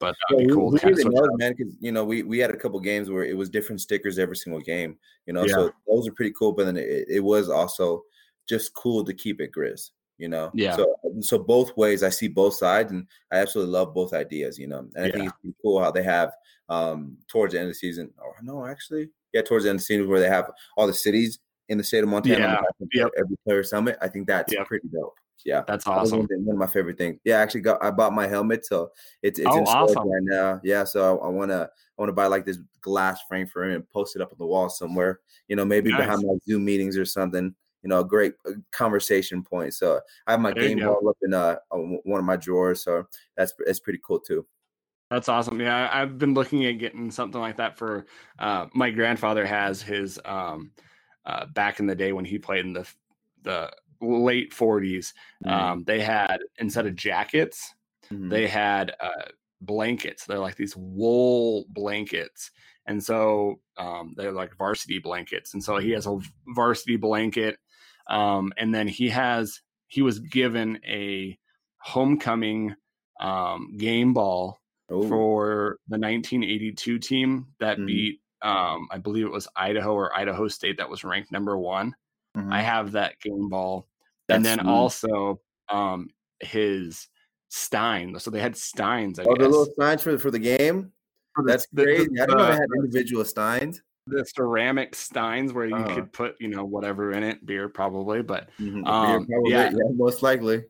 But that'd be cool. We, we really love, man, because, you know, we, we had a couple games where it was different stickers every single game, you know, yeah. so those are pretty cool. But then it, it was also just cool to keep it Grizz, you know. Yeah. So so both ways, I see both sides, and I absolutely love both ideas, you know. And I yeah. think it's pretty cool how they have um, towards the end of the season. Oh, no, actually. Yeah, towards the end of the season where they have all the cities in the state of Montana. Yeah. Yep. Every player summit. I think that's yep. pretty dope. Yeah, that's awesome. That one of my favorite things. Yeah, I actually got I bought my helmet, so it's it's oh, in store awesome. right now. Yeah, so I, I wanna I wanna buy like this glass frame for him and post it up on the wall somewhere. You know, maybe nice. behind my Zoom meetings or something. You know, a great conversation point. So I have my there game ball up in uh one of my drawers. So that's that's pretty cool too. That's awesome. Yeah, I, I've been looking at getting something like that for uh, my grandfather has his um uh, back in the day when he played in the the. late forties, um they had, instead of jackets, mm-hmm. they had uh blankets. They're like these wool blankets, and so um they're like varsity blankets, and so he has a varsity blanket, um and then he has he was given a homecoming um game ball oh. for the nineteen eighty-two team that mm-hmm. beat um I believe it was Idaho or Idaho State that was ranked number one. Mm-hmm. I have that game ball. That's and then neat. also um, his Stein. So they had Steins. I oh, guess. the little Steins for the, for the game? That's the, crazy. The, I didn't know they had individual Steins. The ceramic Steins where you uh-huh. could put, you know, whatever in it, beer probably. But mm-hmm. um, beer probably, yeah. yeah, most likely.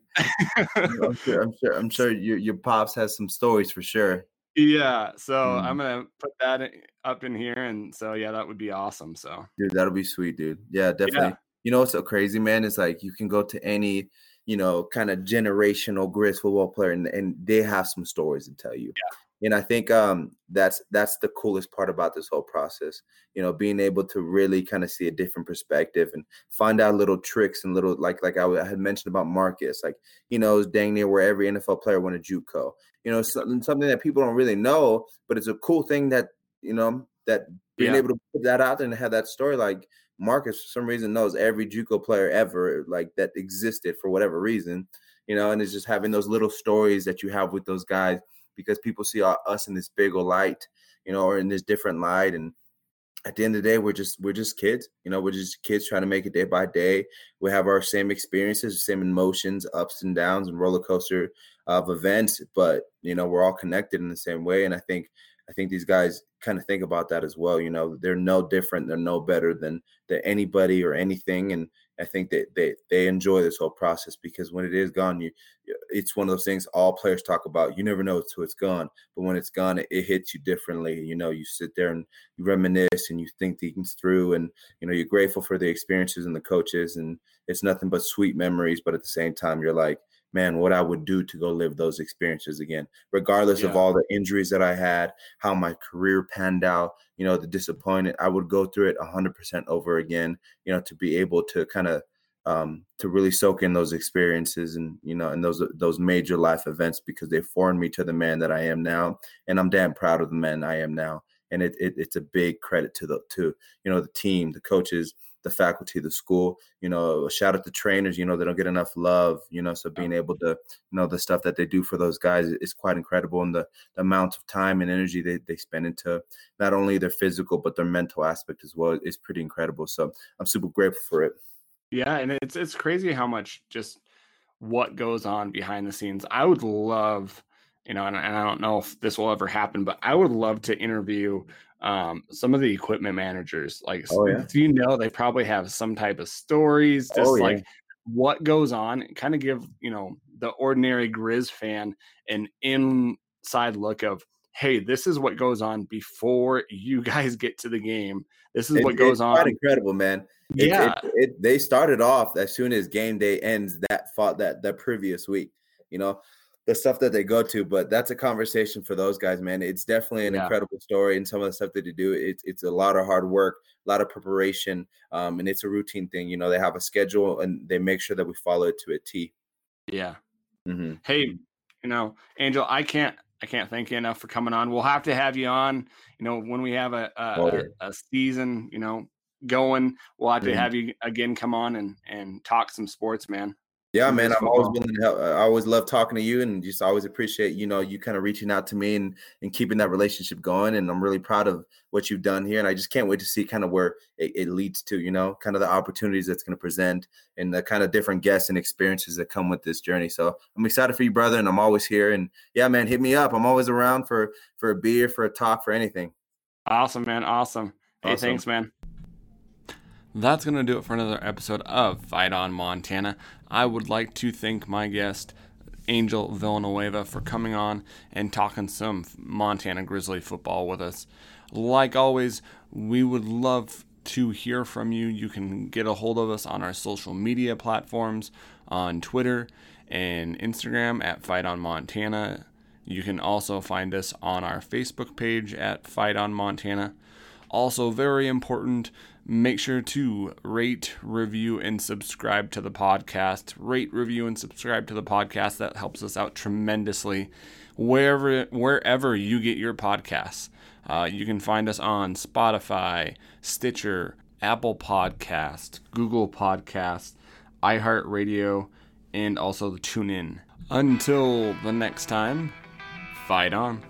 I'm sure. I'm sure. I'm sure your your pops has some stories for sure. Yeah, so mm. I'm gonna put that in, up in here, and so yeah, that would be awesome. So, dude, that'll be sweet, dude. Yeah, definitely. Yeah. You know what's so crazy, man? It's like you can go to any, you know, kind of generational Grizz football player, and, and they have some stories to tell you. Yeah. And I think um that's that's the coolest part about this whole process. You know, being able to really kind of see a different perspective and find out little tricks and little like like I, I had mentioned about Marcus, like, you know, it's dang near where every N F L player went to JUCO. You know, something something that people don't really know, but it's a cool thing that, you know, that being yeah. able to put that out and have that story. Like Marcus, for some reason, knows every JUCO player ever, like that existed for whatever reason, you know, and it's just having those little stories that you have with those guys, because people see all, us in this big old light, you know, or in this different light. And at the end of the day, we're just we're just kids, you know, we're just kids trying to make it day by day. We have our same experiences, same emotions, ups and downs and roller coaster of events. But, you know, we're all connected in the same way. And I think I think these guys kind of think about that as well. You know, they're no different. They're no better than, than anybody or anything. And I think that they, they enjoy this whole process, because when it is gone, you it's one of those things all players talk about. You never know until it's gone. But when it's gone, it, it hits you differently. You know, you sit there and you reminisce and you think things through, and, you know, you're grateful for the experiences and the coaches, and it's nothing but sweet memories. But at the same time, you're like, man, what I would do to go live those experiences again, regardless yeah. of all the injuries that I had, how my career panned out, you know, the disappointment, I would go through it one hundred percent over again, you know, to be able to kind of um, to really soak in those experiences and, you know, and those those major life events, because they formed me to the man that I am now. And I'm damn proud of the man I am now. And it, it it's a big credit to the to, you know, the team, the coaches, the faculty, the school, you know, shout out to trainers, you know, they don't get enough love, you know, so being able to, you know, the stuff that they do for those guys is quite incredible. And the, the amount of time and energy they, they spend into not only their physical, but their mental aspect as well is pretty incredible. So I'm super grateful for it. Yeah. And it's, it's crazy how much just what goes on behind the scenes. I would love, you know, and, and I don't know if this will ever happen, but I would love to interview um some of the equipment managers. Like, oh, yeah. do you know they probably have some type of stories, just oh, yeah. like what goes on, and kind of give, you know, the ordinary Grizz fan an inside look of, hey, this is what goes on before you guys get to the game. This is it, what goes it's on. Quite incredible, man. It, yeah, it, it, it, they started off as soon as game day ends that fought that that previous week. You know, the stuff that they go to, but that's a conversation for those guys, man. It's definitely an yeah. incredible story, and some of the stuff that they do, it's it's a lot of hard work, a lot of preparation, um, and it's a routine thing. You know, they have a schedule, and they make sure that we follow it to a T. Yeah. Mm-hmm. Hey, you know, Angel, I can't I can't thank you enough for coming on. We'll have to have you on, you know, when we have a a, oh, yeah. a season, you know, going. We'll have mm-hmm. to have you again come on and and talk some sports, man. Yeah, man, I've always willing to help. I always love talking to you, and just always appreciate, you know, you kind of reaching out to me and, and keeping that relationship going. And I'm really proud of what you've done here. And I just can't wait to see kind of where it, it leads to, you know, kind of the opportunities that's going to present and the kind of different guests and experiences that come with this journey. So I'm excited for you, brother. And I'm always here. And yeah, man, hit me up. I'm always around for, for a beer, for a talk, for anything. Awesome, man. Awesome. Hey, awesome. Thanks, man. That's going to do it for another episode of Fight on Montana. I would like to thank my guest, Angel Villanueva, for coming on and talking some Montana Grizzly football with us. Like always, we would love to hear from you. You can get a hold of us on our social media platforms, on Twitter and Instagram at Fight on Montana. You can also find us on our Facebook page at Fight on Montana. Also, very important, make sure to rate, review, and subscribe to the podcast. Rate, review, and subscribe to the podcast. That helps us out tremendously. Wherever wherever you get your podcasts, uh, you can find us on Spotify, Stitcher, Apple Podcasts, Google Podcasts, iHeartRadio, and also the TuneIn. Until the next time, fight on.